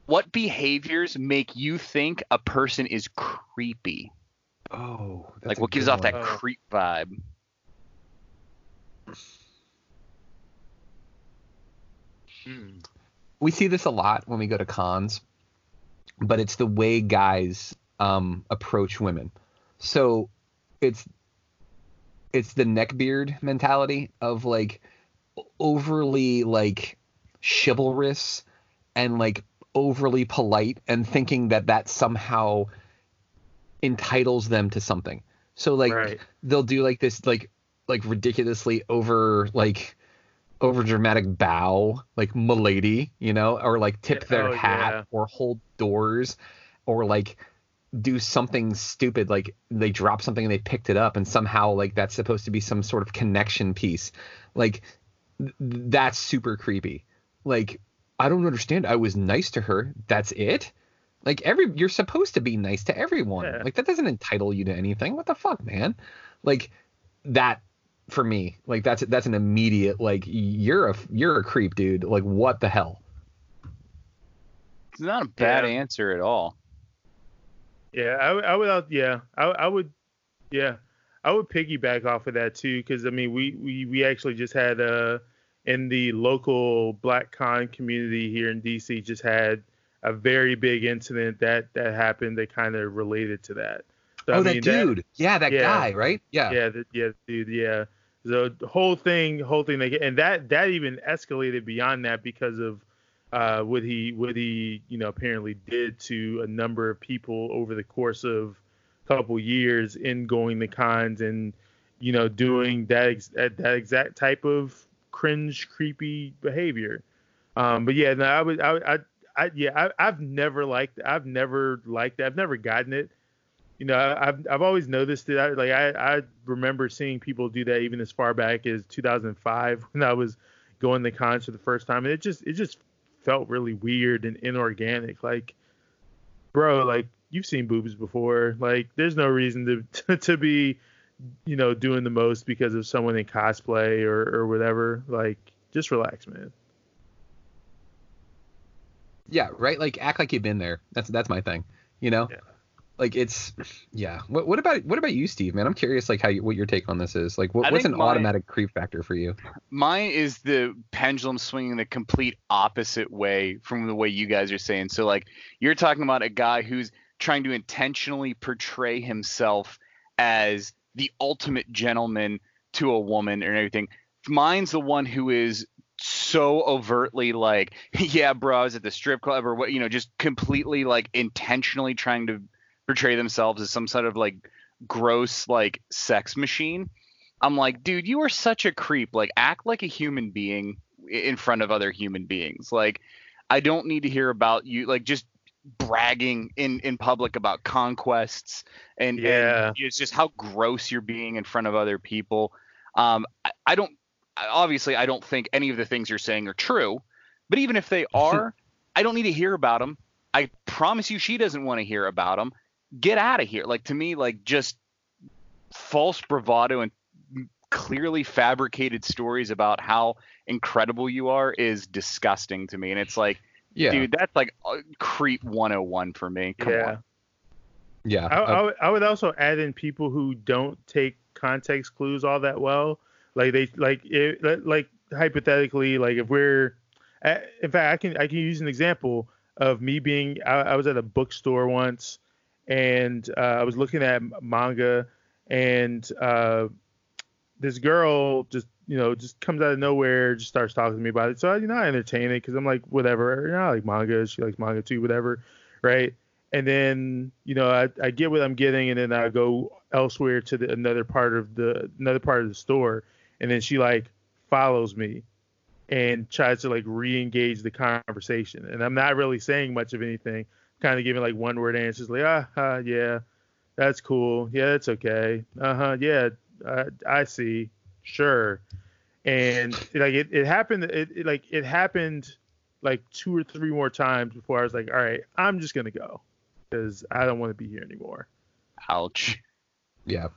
What behaviors make you think a person is creepy? Oh, like what gives off that creep vibe? We see this a lot when we go to cons, but it's the way guys approach women. So it's the neckbeard mentality of like overly like chivalrous and like overly polite and thinking that somehow entitles them to something. So like they'll do like this like ridiculously over dramatic bow, like milady, you know, or like tip their hat or hold doors or like do something stupid, like they dropped something and they picked it up and somehow like that's supposed to be some sort of connection piece. Like that's super creepy. Like I don't understand. I was nice to her. That's it. Like you're supposed to be nice to everyone. Yeah. Like that doesn't entitle you to anything. What the fuck, man? Like that for me, like that's an immediate, like you're a creep, dude. Like what the hell? It's not a bad answer at all. Yeah. I would piggyback off of that too. Cause I mean, we actually just had in the local Black con community here in DC just had a very big incident that happened that kind of related to that. So, guy, right? Yeah. Yeah, dude. Yeah. So the whole thing they get, and that even escalated beyond that because of what he you know apparently did to a number of people over the course of a couple years in going to cons and you know doing that exact type of cringe, creepy behavior. But yeah, no, I've never liked that. I've never gotten it. You know, I've always noticed it. I remember seeing people do that even as far back as 2005 when I was going to cons for the first time, and it just felt really weird and inorganic. Like, bro, like you've seen boobs before. Like, there's no reason to be you know, doing the most because of someone in cosplay or whatever. Like, just relax, man. Yeah, right. Like, act like you've been there. That's my thing. You know, yeah. Like it's, yeah. What about you, Steve? Man, I'm curious, like, what your take on this is. Like, what's an automatic creep factor for you? Mine is the pendulum swinging the complete opposite way from the way you guys are saying. So, like, you're talking about a guy who's trying to intentionally portray himself as the ultimate gentleman to a woman and everything. Mine's the one who is so overtly like, yeah, bro, I was at the strip club or what, you know, just completely like intentionally trying to portray themselves as some sort of like gross like sex machine. I'm like, dude, you are such a creep. Like, act like a human being in front of other human beings. Like, I don't need to hear about you like just bragging in public about conquests and, yeah. And it's just how gross you're being in front of other people. I don't think any of the things you're saying are true, but even if they are, I don't need to hear about them. I promise you, she doesn't want to hear about them. Get out of here. Like, to me, like, just false bravado and clearly fabricated stories about how incredible you are is disgusting to me. And it's like, yeah. Dude, that's like creep 101 for me. Come on. Yeah. I would also add in people who don't take context clues all that well. Like hypothetically, like if we're, in fact, I can use an example of me being, I was at a bookstore once and I was looking at manga and this girl just, you know, just comes out of nowhere, just starts talking to me about it. So I entertain it because I'm like, whatever, you know, I like manga. She likes manga too, whatever. Right. And then, you know, I get what I'm getting and then I go elsewhere to another part of the store. And then she like follows me and tries to like re-engage the conversation. And I'm not really saying much of anything, kind of giving like one word answers like, yeah, that's cool. Yeah, that's okay. Yeah, I see. Sure. And like it happened like two or three more times before I was like, all right, I'm just going to go because I don't want to be here anymore. Ouch. Yeah.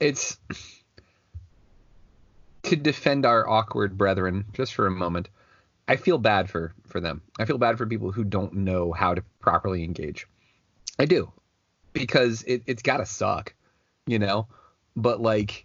It's... To defend our awkward brethren just for a moment, I feel bad for them. I feel bad for people who don't know how to properly engage. I do, because it's gotta suck, you know. But like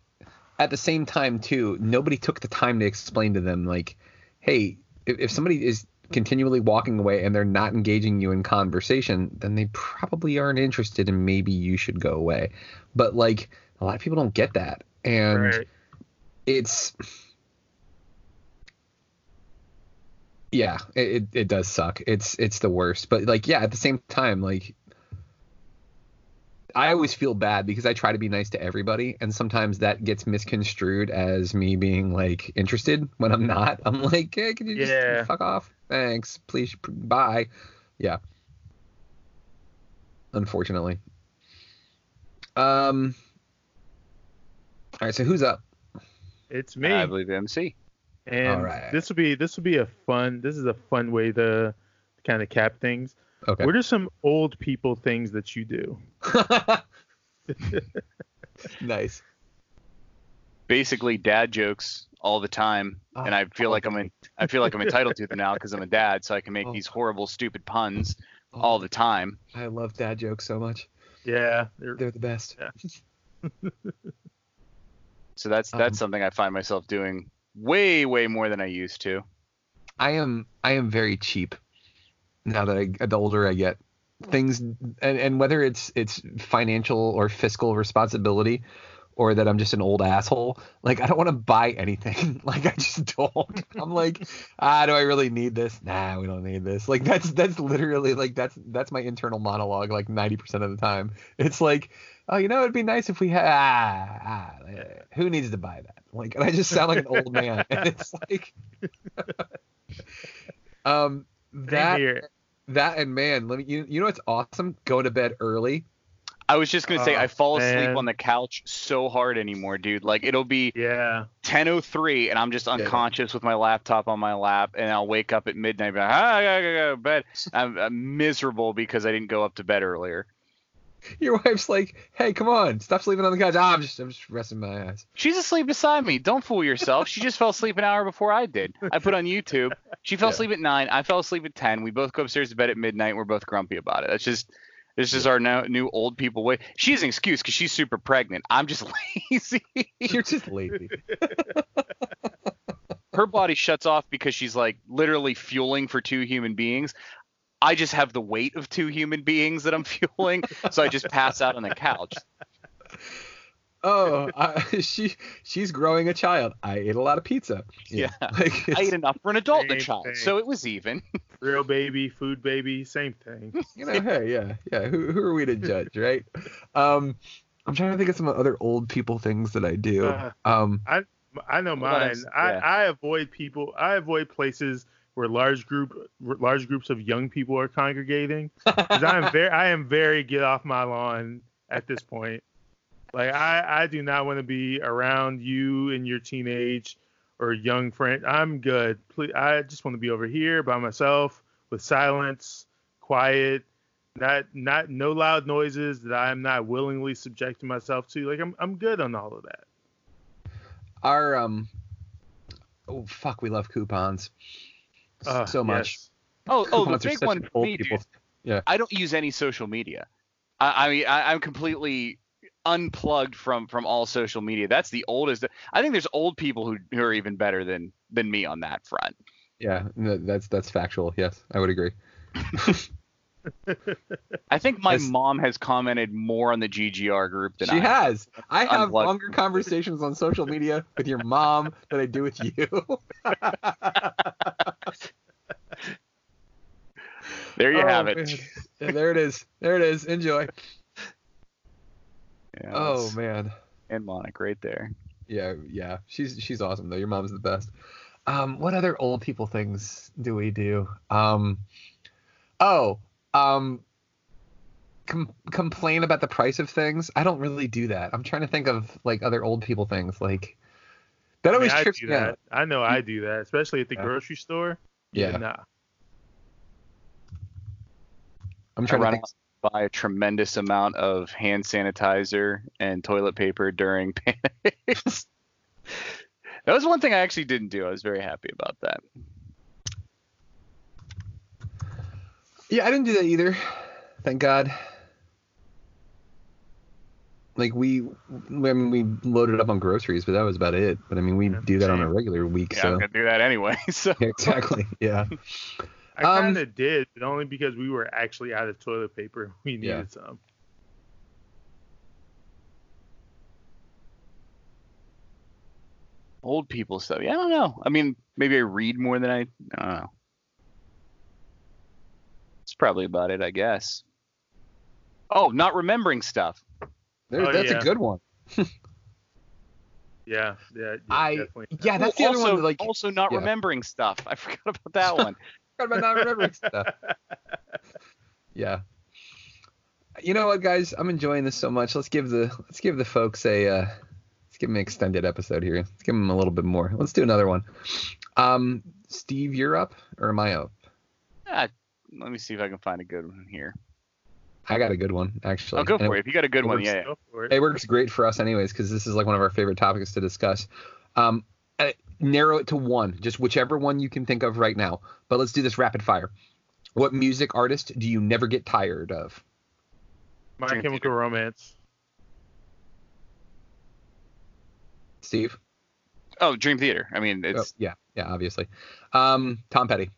at the same time too, nobody took the time to explain to them like, hey, if somebody is continually walking away and they're not engaging you in conversation, then they probably aren't interested and maybe you should go away. But like a lot of people don't get that, and right. It's yeah, it does suck. It's the worst. But like, yeah, at the same time, like I always feel bad because I try to be nice to everybody. And sometimes that gets misconstrued as me being like interested when I'm not. I'm like, hey, can you just fuck off? Thanks. Please. Bye. Yeah. Unfortunately. All right. So who's up? It's me. I believe MC. And right. This is a fun way to kind of cap things. Okay. What are some old people things that you do? Nice. Basically dad jokes all the time. Oh, and I feel like I'm entitled to them now because I'm a dad, so I can make these horrible, stupid puns all the time. I love dad jokes so much. Yeah. They're the best. Yeah. So that's something I find myself doing way, way more than I used to. I am very cheap now that the older I get. Things and whether it's financial or fiscal responsibility or that I'm just an old asshole, like I don't want to buy anything. Like I just don't. I'm like, do I really need this? Nah, we don't need this. Like that's literally like that's my internal monologue like 90% of the time. It's like, oh, you know, it'd be nice if we had. Who needs to buy that? Like, and I just sound like an old man. And it's like, that and man, let me. You know what's awesome? Go to bed early. I was just gonna say I fall asleep on the couch so hard anymore, dude. Like it'll be 10:03 and I'm just unconscious with my laptop on my lap, and I'll wake up at midnight and be like, I gotta go to bed. I'm miserable because I didn't go up to bed earlier. Your wife's like, hey, come on, stop sleeping on the couch. I'm just resting my eyes. She's asleep beside me. Don't fool yourself. She just fell asleep an hour before I did. I put on YouTube. She fell asleep at 9. I fell asleep at 10. We both go upstairs to bed at midnight. We're both grumpy about it. That's just our new old people way. She has an excuse because she's super pregnant. I'm just lazy. You're just lazy. Her body shuts off because she's like literally fueling for two human beings. I just have the weight of two human beings that I'm fueling, so I just pass out on the couch. Oh, she's growing a child. I ate a lot of pizza. Yeah. Like I ate enough for an adult and a child, so it was even. Real baby, food baby, same thing. You know, hey, yeah. Who are we to judge, right? I'm trying to think of some other old people things that I do. I know mine. I avoid people. I avoid places where large groups of young people are congregating. Because I am very get off my lawn at this point. Like I do not want to be around you and your teenage or young friend. I'm good. Please, I just want to be over here by myself with silence, quiet, no loud noises that I'm not willingly subjecting myself to. Like I'm good on all of that. Our we love coupons so much. Yes. Oh, the big one for me, dude. Yeah. I don't use any social media. I mean, I'm completely unplugged from all social media. That's the oldest. I think there's old people who are even better than me on that front. Yeah, that's factual. Yes, I would agree. I think my mom has commented more on the GGR group than she has. I have longer conversations on social media with your mom than I do with you. There you have it. Yeah, there it is. Enjoy. Yeah, oh man. And Monick right there. Yeah. She's awesome though. Your mom's the best. What other old people things do we do? Complain about the price of things. I don't really do that. I'm trying to think of like other old people things like that. I trips me out. I know I do that, especially at the grocery store. Yeah. Nah. I'm trying to buy a tremendous amount of hand sanitizer and toilet paper during panics. That was one thing I actually didn't do. I was very happy about that. Yeah, I didn't do that either. Thank God. Like we loaded up on groceries, but that was about it. But I mean, we do that on a regular week. Yeah, so I'm gonna do that anyway. So yeah, exactly. Yeah. I kind of did, but only because we were actually out of toilet paper. We needed some. Old people stuff. Yeah, I don't know. I mean, maybe I read more than I don't know. Probably about it, I guess. Oh, not remembering stuff. That's a good one. yeah. Definitely. Yeah, that's the other one. Like, also not remembering stuff. I forgot about that one. I forgot about not remembering stuff. Yeah. You know what, guys? I'm enjoying this so much. Let's give the folks an extended episode here. Let's give them a little bit more. Let's do another one. Steve, you're up, or am I up? Let me see if I can find a good one here. I got a good one, actually. I'll go for it. If you got a good one, It works great for us anyways, because this is like one of our favorite topics to discuss. Narrow it to one, just whichever one you can think of right now. But let's do this rapid fire. What music artist do you never get tired of? My Chemical Romance. Steve? Oh, Dream Theater. I mean, it's... Oh, yeah, obviously. Tom Petty.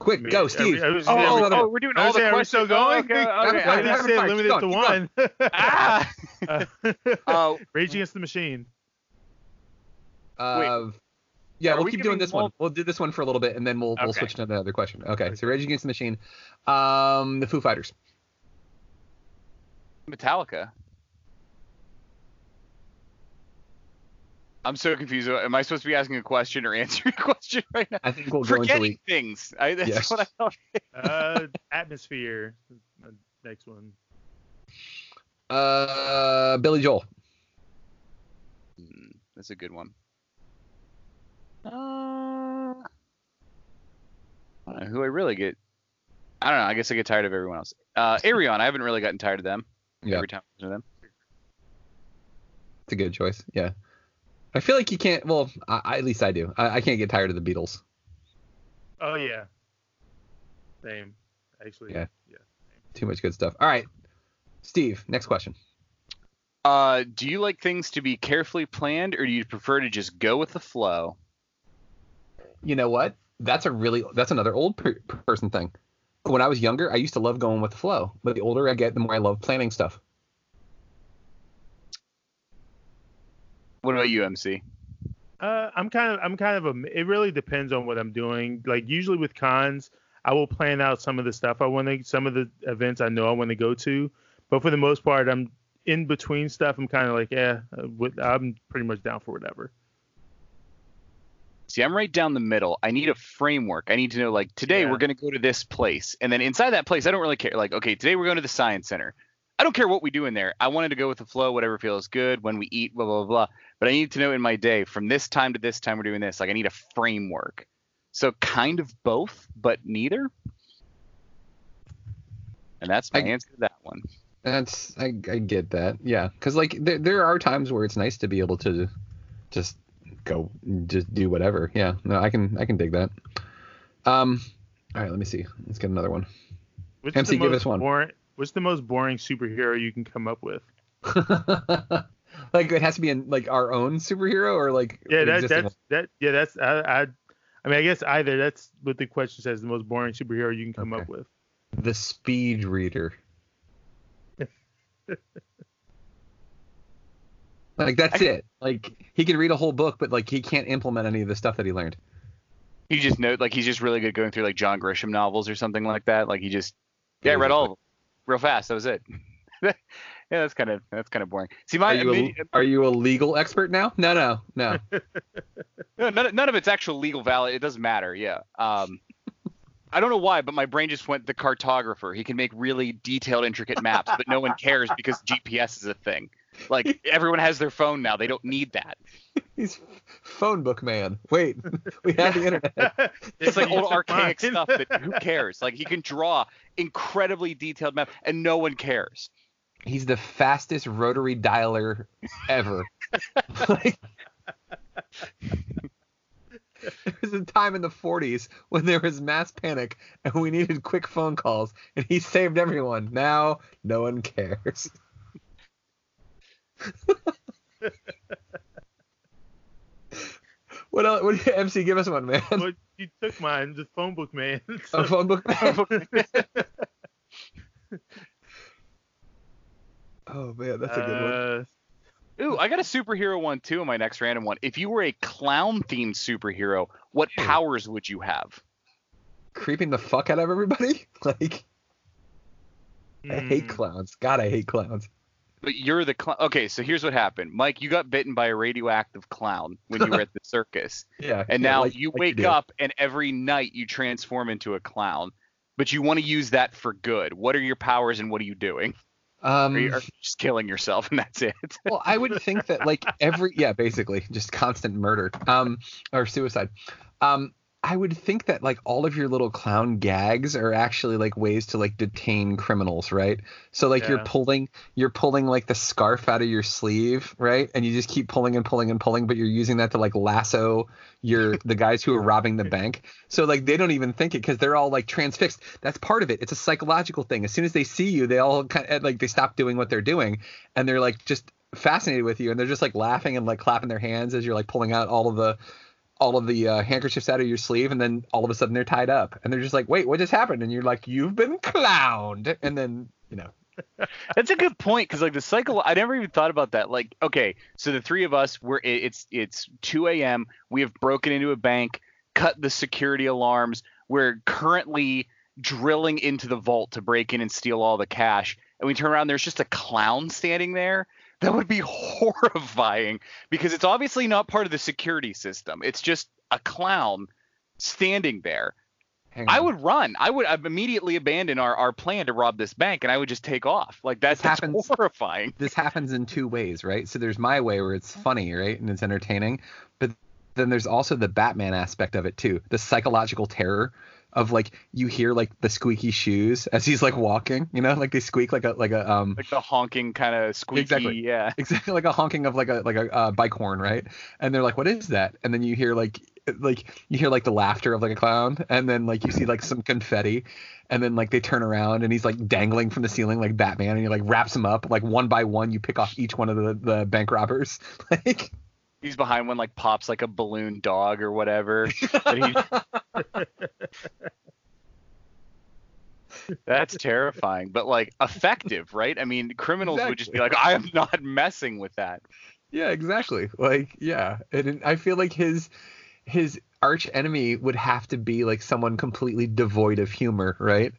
Quick, go, Steve. We're doing all the questions. Still going? Okay. I just said limited to one. Rage Against the Machine. We'll keep doing this one. We'll do this one for a little bit, and then we'll switch to another question. Okay, so Rage Against the Machine. The Foo Fighters. Metallica. I'm so confused. Am I supposed to be asking a question or answering a question right now? I think we'll go into things. That's what I thought. Atmosphere. Next one. Billy Joel. That's a good one. Who I really get. I don't know. I guess I get tired of everyone else. Arion, I haven't really gotten tired of them. Yeah. Every time I listen to them. It's a good choice. Yeah. I feel like you can't. Well, at least I do. I can't get tired of the Beatles. Oh yeah. Same. Actually. Yeah. Yeah. Same. Too much good stuff. All right, Steve. Next question. Do you like things to be carefully planned, or do you prefer to just go with the flow? You know what? That's another old person thing. When I was younger, I used to love going with the flow. But the older I get, the more I love planning stuff. What about you, MC? I'm kind of it really depends on what I'm doing. Like usually with cons, I will plan out some of the stuff I want to, some of the events I know I want to go to. But for the most part, I'm in between stuff. I'm kind of like, yeah, I'm pretty much down for whatever. See, I'm right down the middle. I need a framework. I need to know, like, today we're going to go to this place. And then inside that place, I don't really care. Like, okay, today we're going to the Science Center. I don't care what we do in there. I wanted to go with the flow, whatever feels good, when we eat, blah, blah, blah. But I need to know in my day, from this time to this time, we're doing this. Like, I need a framework. So kind of both, but neither. And that's my answer to that one. That's I get that. Yeah. Because, like, there are times where it's nice to be able to just go just do whatever. Yeah, no, I can dig that. All right, let me see. Let's get another one. MC, give us one. What's the most boring superhero you can come up with? Like it has to be in like our own superhero or like that's I mean I guess either. That's what the question says. The most boring superhero you can come up with. The speed reader. Like, that's it. Like, he can read a whole book, but, like, he can't implement any of the stuff that he learned. You just know, like, he's just really good going through, like, John Grisham novels or something like that. Like, he just, I read all of them real fast. That was it. Yeah, that's kind of boring. See, are you a legal expert now? No. No, none of it's actual legal valid. It doesn't matter, yeah. I don't know why, but my brain just went the cartographer. He can make really detailed, intricate maps, but no one cares because GPS is a thing. Like, everyone has their phone now. They don't need that. He's phone book man. Wait, we have the internet. It's like old archaic stuff that who cares? Like, he can draw incredibly detailed maps, and no one cares. He's the fastest rotary dialer ever. Like, there was a time in the 40s when there was mass panic, and we needed quick phone calls, and he saved everyone. Now, no one cares. What else? What, MC, give us one, man. Well, you took mine, the phone book man. So. A phone book man. Oh man, that's a good one. Ooh, I got a superhero one too in my next random one. If you were a clown-themed superhero, what powers would you have? Creeping the fuck out of everybody. Like, I hate clowns. God, I hate clowns. But you're the clown. Okay, so here's what happened. Mike, you got bitten by a radioactive clown when you were at the circus. Yeah. And now you wake up and every night you transform into a clown. But you want to use that for good. What are your powers and what are you doing? Or are you just killing yourself and that's it? Well, I would think that like basically just constant murder or suicide. I would think that like all of your little clown gags are actually like ways to like detain criminals, right? So like you're pulling like the scarf out of your sleeve, right? And you just keep pulling and pulling and pulling, but you're using that to like lasso the guys who are robbing the bank. So like they don't even think it because they're all like transfixed. That's part of it. It's a psychological thing. As soon as they see you, they all kind of like they stop doing what they're doing and they're like just fascinated with you and they're just like laughing and like clapping their hands as you're like pulling out all of the handkerchiefs out of your sleeve, and then all of a sudden they're tied up and they're just like, wait, what just happened? And you're like, you've been clowned. And then, you know, that's a good point. Cause like the cycle, I never even thought about that. Like, okay. So the three of us it's 2 a.m. We have broken into a bank, cut the security alarms. We're currently drilling into the vault to break in and steal all the cash. And we turn around, there's just a clown standing there. That would be horrifying because it's obviously not part of the security system. It's just a clown standing there. I would run. I'd immediately abandon our plan to rob this bank, and I would just take off. Like that's horrifying. This happens in two ways, right? So there's my way where it's funny, right, and it's entertaining. But then there's also the Batman aspect of it too, the psychological terror of like you hear like the squeaky shoes as he's like walking, you know, like they squeak like the honking kind of squeaky. Exactly. Yeah. Exactly. Like a honking of like a bike horn. Right. And they're like, what is that? And then you hear the laughter of like a clown, and then like you see like some confetti, and then like they turn around and he's like dangling from the ceiling like Batman, and he like wraps him up like one by one. You pick off each one of the bank robbers. Like he's behind one, like pops like a balloon dog or whatever. That's terrifying, but like effective, right? I mean, criminals would just be like, I am not messing with that. Yeah, exactly. Like, yeah, and I feel like his arch enemy would have to be like someone completely devoid of humor, right?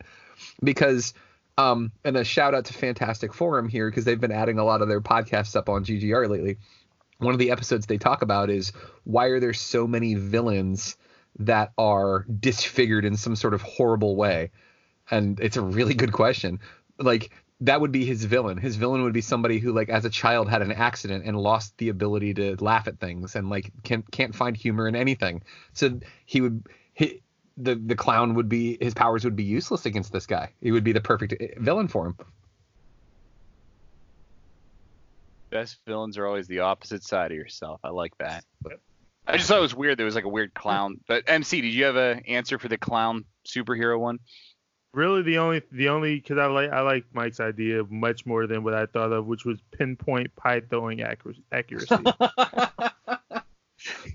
Because and a shout out to Fantastic Forum here, because they've been adding a lot of their podcasts up on GGR lately. One of the episodes they talk about is why are there so many villains that are disfigured in some sort of horrible way? And it's a really good question. Like that would be his villain. His villain would be somebody who, like, as a child had an accident and lost the ability to laugh at things and, like, can't find humor in anything. So the clown would be – his powers would be useless against this guy. He would be the perfect villain for him. Best villains are always the opposite side of yourself. I like that. I just thought it was weird. There was, like, a weird clown. But, MC, did you have an answer for the clown superhero one? Really, the only because I like Mike's idea much more than what I thought of, which was pinpoint pie throwing accuracy.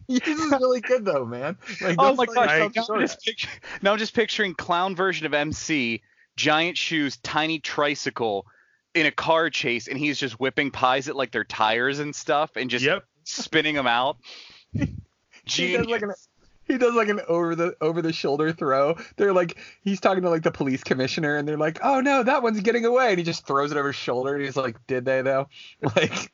This is really good though, man. Like, oh my gosh! Now I'm just picturing clown version of MC, giant shoes, tiny tricycle, in a car chase, and he's just whipping pies at like their tires and stuff, and just spinning them out. Genius. He does like an over the shoulder throw. They're like, he's talking to like the police commissioner, and they're like, oh no, that one's getting away, and he just throws it over his shoulder, and he's like, did they though? Like,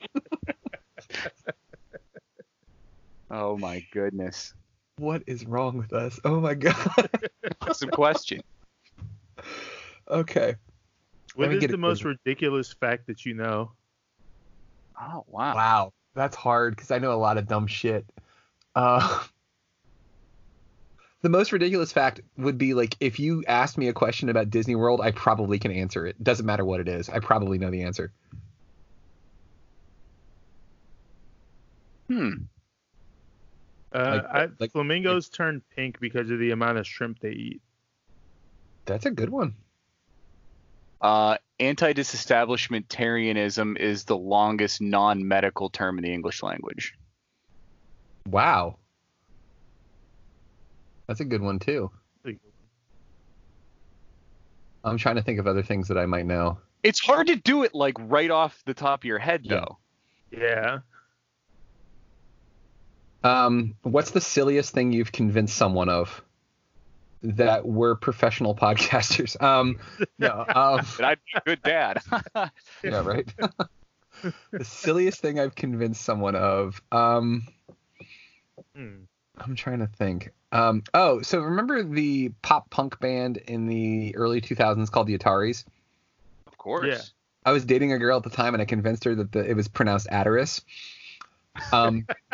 oh my goodness, what is wrong with us? Oh my god, awesome question. Okay, what is the most ridiculous fact that you know? Oh wow, that's hard because I know a lot of dumb shit. The most ridiculous fact would be like if you asked me a question about Disney World, I probably can answer it. Doesn't matter what it is. I probably know the answer. Flamingos turn pink because of the amount of shrimp they eat. That's a good one. Anti-disestablishmentarianism is the longest non-medical term in the English language. Wow. That's a good one, too. I'm trying to think of other things that I might know. It's hard to do it, like, right off the top of your head, though. Yeah. What's the silliest thing you've convinced someone of? That we're professional podcasters. No. That I'd be a good dad. Yeah, right? The silliest thing I've convinced someone of. I'm trying to think. So remember the pop punk band in the early 2000s called the Ataris? Of course. Yeah. I was dating a girl at the time, and I convinced her that it was pronounced Ataris.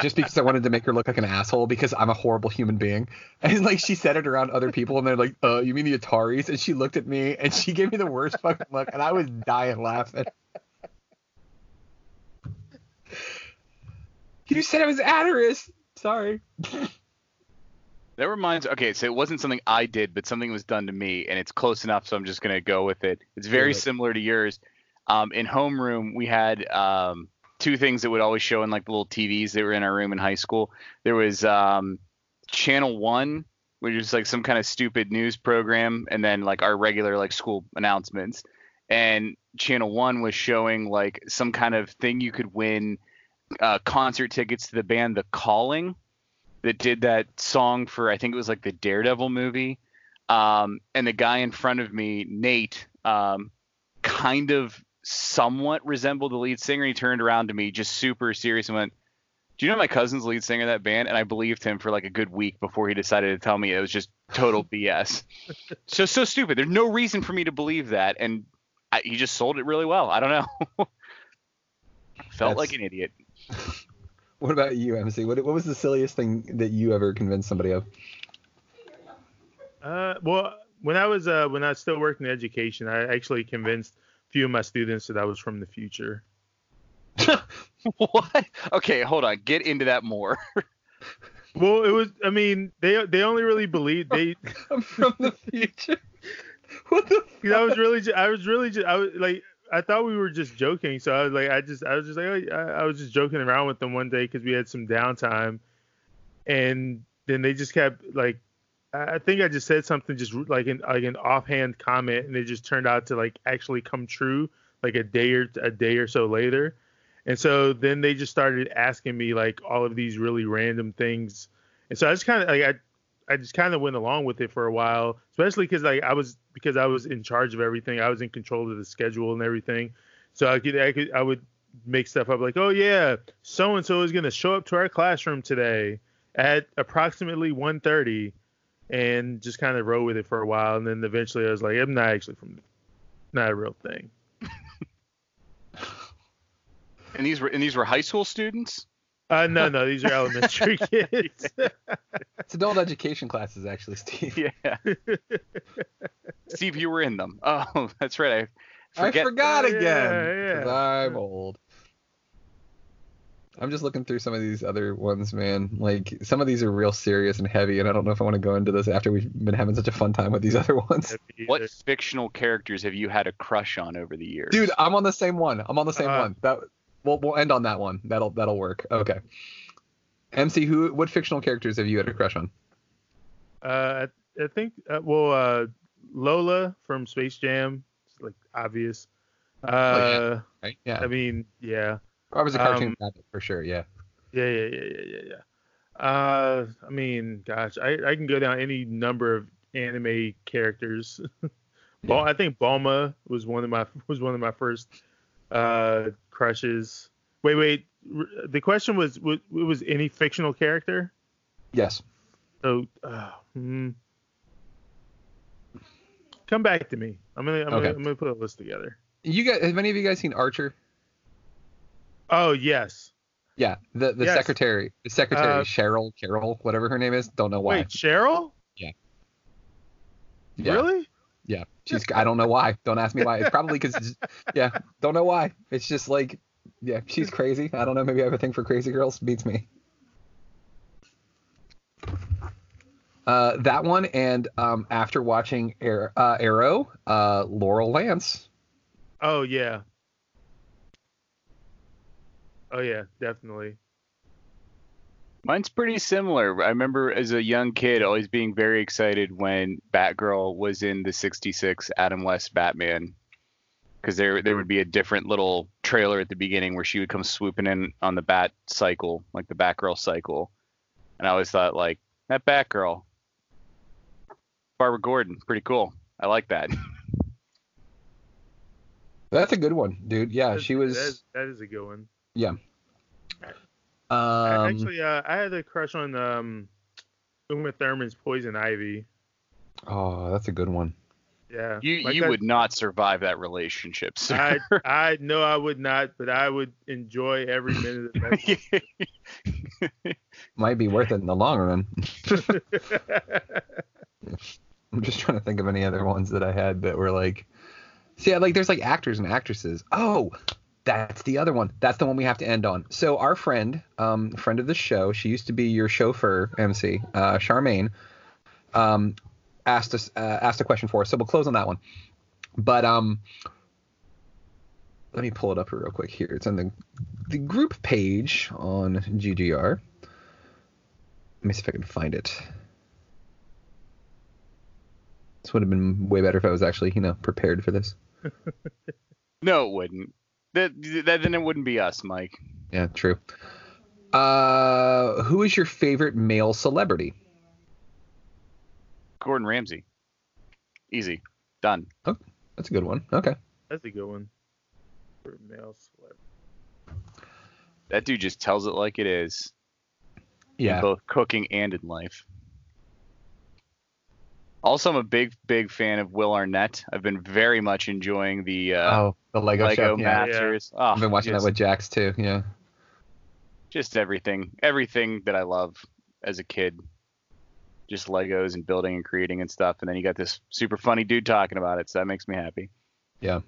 Just because I wanted to make her look like an asshole because I'm a horrible human being. And like she said it around other people, and they're like, you mean the Ataris? And she looked at me, and she gave me the worst fucking look, and I was dying laughing. You said it was Ataris. Sorry. That reminds. Okay, so it wasn't something I did, but something was done to me, and it's close enough, so I'm just gonna go with it. It's very similar to yours. In homeroom, we had two things that would always show in like the little TVs that were in our room in high school. There was Channel 1, which was like some kind of stupid news program, and then like our regular like school announcements. And Channel 1 was showing like some kind of thing you could win, concert tickets to the band The Calling. That did that song for, I think it was like the Daredevil movie. And the guy in front of me, Nate, kind of somewhat resembled the lead singer. He turned around to me just super serious and went, do you know my cousin's lead singer of that band? And I believed him for like a good week before he decided to tell me it was just total BS. So stupid. There's no reason for me to believe that. And he just sold it really well. I don't know. Felt like an idiot. What about you, MC? What was the silliest thing that you ever convinced somebody of? Well, when I was still working in education, I actually convinced a few of my students that I was from the future. What? Okay, hold on. Get into that more. Well, it was. I mean, they only really believed they. I'm from the future. What the? Fuck? I was really just I thought we were just joking, so I was just joking around with them one day because we had some downtime, and then they just kept like, I think I just said something just like an offhand comment, and it just turned out to like actually come true like a day or so later, and so then they just started asking me like all of these really random things, and so I just kind of like I just kind of went along with it for a while, especially because I was in charge of everything. I was in control of the schedule and everything. So I would make stuff up like, oh yeah, so-and-so is going to show up to our classroom today at approximately 1:30, and just kind of roll with it for a while. And then eventually I was like, I'm not actually from, not a real thing. And these were high school students? No, these are elementary kids. It's adult education classes, actually, Steve. Yeah. Steve, you were in them. Oh, that's right. I forgot again. Yeah. I'm old. I'm just looking through some of these other ones, man. Like, some of these are real serious and heavy, and I don't know if I want to go into this after we've been having such a fun time with these other ones. What fictional characters have you had a crush on over the years? Dude, I'm on the same one. We'll end on that one. That'll work. Okay. MC, what fictional characters have you had a crush on? I think Lola from Space Jam. It's like obvious. Right? Yeah. I mean, yeah. I was a cartoon rabbit for sure. Yeah. Yeah. I mean, gosh, I can go down any number of anime characters. Yeah. I think Bulma was one of my first crushes. Wait. The question was any fictional character? Yes. So, come back to me. I'm gonna put a list together. You guys, have any of you guys seen Archer? Oh yes. Yeah. The secretary Cheryl, Carol, whatever her name is. Don't know why. Wait, Cheryl? Yeah. Really? Yeah, she's. I don't know why. Don't ask me why. It's probably because. Yeah, don't know why. It's just like, yeah, she's crazy. I don't know. Maybe I have a thing for crazy girls. Beats me. That one, and after watching Arrow, Laurel Lance. Oh yeah. Oh yeah, definitely. Mine's pretty similar. I remember as a young kid always being very excited when Batgirl was in the 66 Adam West Batman, because there would be a different little trailer at the beginning where she would come swooping in on the Bat cycle, like the Batgirl cycle. And I always thought, like, that Batgirl, Barbara Gordon, pretty cool. I like that. That's a good one, dude. Yeah, that is a good one. Yeah. Actually, I had a crush on Uma Thurman's Poison Ivy. Oh, that's a good one. Yeah. You would not survive that relationship, sir. I know I would not, but I would enjoy every minute of that. Might be worth it in the long run. I'm just trying to think of any other ones that I had that were like... See, like, there's like actors and actresses. Oh! That's the other one. That's the one we have to end on. So our friend, friend of the show, she used to be your chauffeur, MC, Charmaine, asked a question for us. So we'll close on that one. But let me pull it up real quick here. It's on the group page on GGR. Let me see if I can find it. This would have been way better if I was actually, prepared for this. No, it wouldn't. Then it wouldn't be us, Mike. Yeah, true. Who is your favorite male celebrity? Gordon Ramsay. Easy. Done. Oh, that's a good one. Okay. That's a good one. For male celebrity. That dude just tells it like it is. Yeah. In both cooking and in life. Also, I'm a big fan of Will Arnett. I've been very much enjoying the Lego Masters. Yeah. Oh, I've been watching that with Jax too. Yeah, just everything that I love as a kid. just Legos and building and creating and stuff. And then you got this super funny dude talking about it. So that makes me happy. Yeah.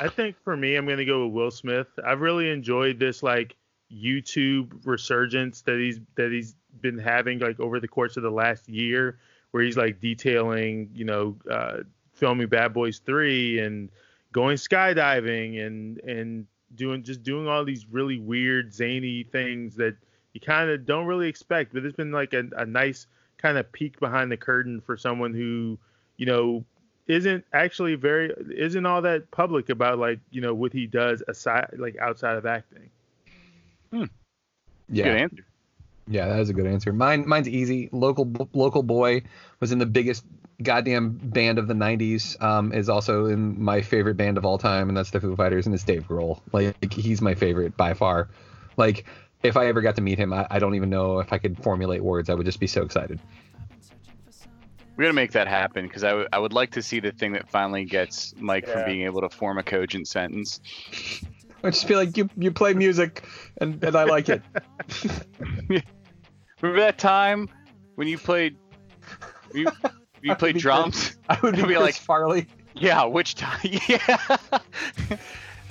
I think for me, I'm going to go with Will Smith. I've really enjoyed this like YouTube resurgence that he's been having like over the course of the last year, where he's like detailing, you know, filming Bad Boys 3 and going skydiving and doing all these really weird zany things that you kind of don't really expect. But it's been like a nice kind of peek behind the curtain for someone who, you know, isn't all that public about, like, you know, what he does aside, like, outside of acting. Yeah. Good answer. Yeah, that is a good answer. Mine's easy. Local boy was in the biggest goddamn band of the 90s, is also in my favorite band of all time, and that's the Foo Fighters, and it's Dave Grohl. Like, he's my favorite by far. Like, if I ever got to meet him, I don't even know if I could formulate words. I would just be so excited. We're going to make that happen, because I would like to see the thing that finally gets Mike from being able to form a cogent sentence. I just feel like you play music, and I like it. Remember that time when you played you played drums? I would be like Farley. Yeah, which time? Yeah,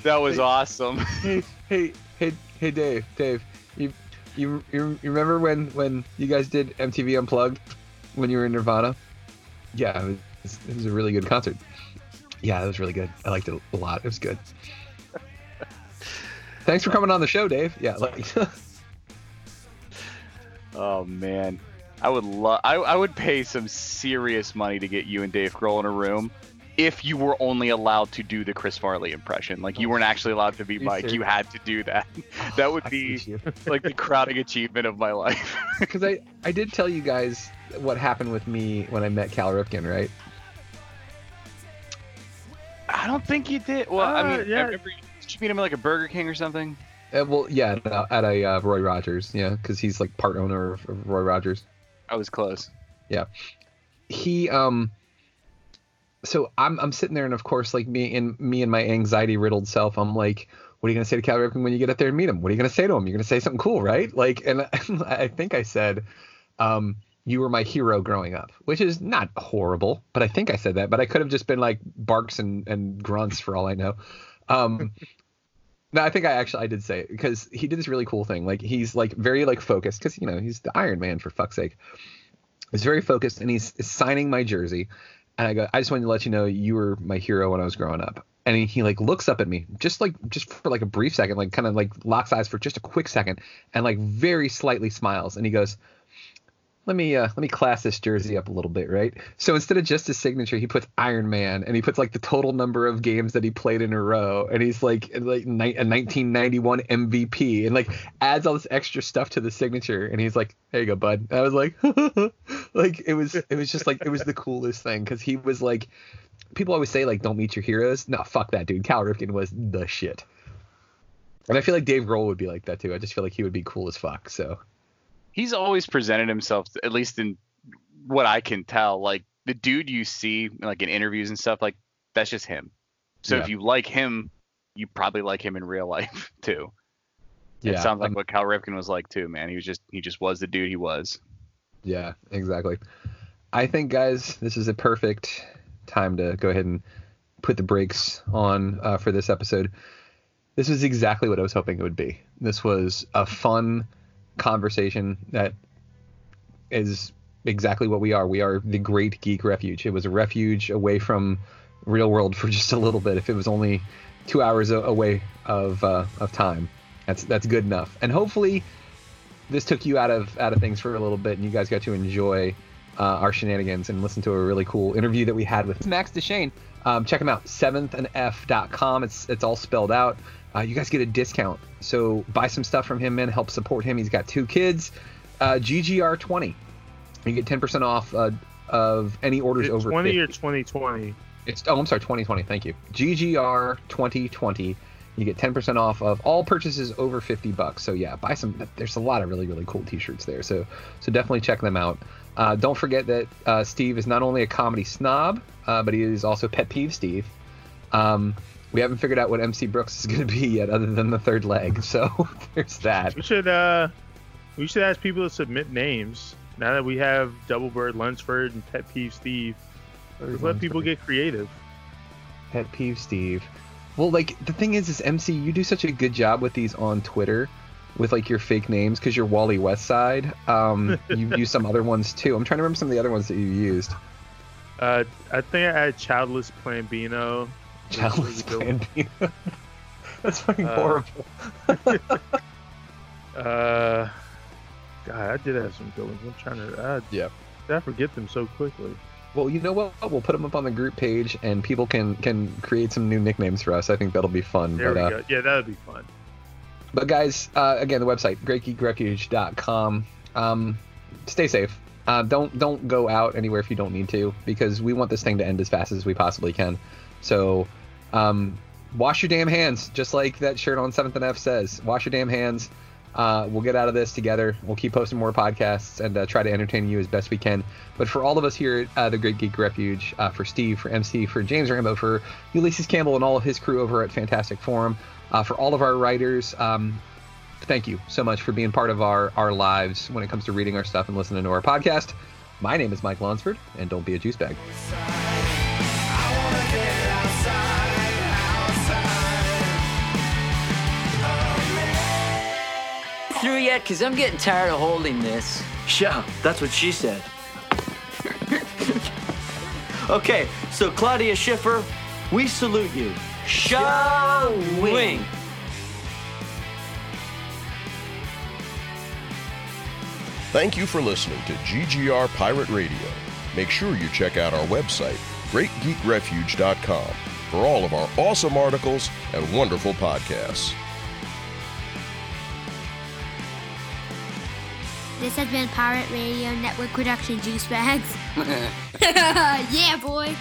that was awesome. Hey, Dave, you remember when you guys did MTV Unplugged when you were in Nirvana? Yeah, it was a really good concert. Yeah, it was really good. I liked it a lot. It was good. Thanks for coming on the show, Dave. Yeah. Like, oh man, I would pay some serious money to get you and Dave Grohl in a room, if you were only allowed to do the Chris Farley impression. Like, you weren't actually allowed to be Mike. You had to do that. That would be like the crowning achievement of my life. Because I did tell you guys what happened with me when I met Cal Ripken, right? I don't think you did. Well, I mean, yeah. I remember. Did you meet him at like a Burger King or something? Well, yeah, at a Roy Rogers, yeah, because he's like part owner of Roy Rogers. I was close. Yeah, he So I'm sitting there, and of course, like me and my anxiety riddled self, I'm like, what are you gonna say to Cal Ripken when you get up there and meet him? What are you gonna say to him? You're gonna say something cool, right? Like, and I think I said, you were my hero growing up, which is not horrible, but I think I said that. But I could have just been like barks and grunts for all I know. No, I think I did say it, because he did this really cool thing. Like, he's like very like focused, because, you know, he's the Iron Man, for fuck's sake. He's very focused, and he's signing my jersey, and I go, I just wanted to let you know you were my hero when I was growing up. And he like looks up at me just for like a brief second, like kind of like locks eyes for just a quick second, and like very slightly smiles, and he goes, Let me class this jersey up a little bit, right? So instead of just his signature, he puts Iron Man, and he puts like the total number of games that he played in a row, and he's like a 1991 MVP, and like adds all this extra stuff to the signature, and he's like, "There you go, bud." And I was like, like it was just like, it was the coolest thing, because he was like, people always say like, don't meet your heroes. No, fuck that, dude. Cal Ripken was the shit, and I feel like Dave Grohl would be like that too. I just feel like he would be cool as fuck. So. He's always presented himself, at least in what I can tell, like the dude you see like in interviews and stuff, like that's just him. So if you like him, you probably like him in real life too. Yeah, it sounds like what Cal Ripken was like too, man. He just was the dude he was. Yeah, exactly. I think, guys, this is a perfect time to go ahead and put the brakes on for this episode. This is exactly what I was hoping it would be. This was a fun conversation that is exactly what we are. We are the Great Geek Refuge. It was a refuge away from real world for just a little bit. If it was only 2 hours away of time, that's good enough. And hopefully this took you out of things for a little bit, and you guys got to enjoy our shenanigans and listen to a really cool interview that we had with Max DeShane. Check him out, 7thandf.com. It's all spelled out. You guys get a discount, so buy some stuff from him, man. Help support him. He's got 2 kids. GGR20. You get 10% off of any orders over 20 50. Or 2020. I'm sorry, 2020. Thank you. GGR 2020. You get 10% off of all purchases over $50. So yeah, buy some. There's a lot of really, really cool T-shirts there. So definitely check them out. Don't forget that Steve is not only a comedy snob, but he is also Pet Peeve Steve. We haven't figured out what MC Brooks is going to be yet, other than the third leg. So there's that. We should ask people to submit names. Now that we have Double Bird, Lunsford, and Pet Peeve Steve, let people get creative. Pet Peeve Steve. Well, like, the thing is MC, you do such a good job with these on Twitter with, like, your fake names, because you're Wally Westside. You've used some other ones, too. I'm trying to remember some of the other ones that you used. I think I had Childless Plambino. Childless Plambino? That's fucking horrible. God, I did have some good ones. I'm trying to... I forget them so quickly. Well, you know what? We'll put them up on the group page, and people can create some new nicknames for us. I think that'll be fun. There we go. Yeah, that'll be fun. But guys, again, the website, greatgeekrefuge.com. Stay safe. Don't go out anywhere if you don't need to, because we want this thing to end as fast as we possibly can. So wash your damn hands, just like that shirt on 7th and F says. Wash your damn hands. We'll get out of this together. We'll keep posting more podcasts and try to entertain you as best we can. But for all of us here at the Great Geek Refuge, for Steve, for MC, for James Rambo, for Ulysses Campbell and all of his crew over at Fantastic Forum, for all of our writers, thank you so much for being part of our lives when it comes to reading our stuff and listening to our podcast. My name is Mike Lunsford, and don't be a juice bag. Through yet? Because I'm getting tired of holding this. Yeah, that's what she said. Okay, so Claudia Schiffer, we salute you. Showing. Thank you for listening to GGR Pirate Radio. Make sure you check out our website, greatgeekrefuge.com, for all of our awesome articles and wonderful podcasts. This has been Pirate Radio Network production, Juice Bags. Yeah, boy.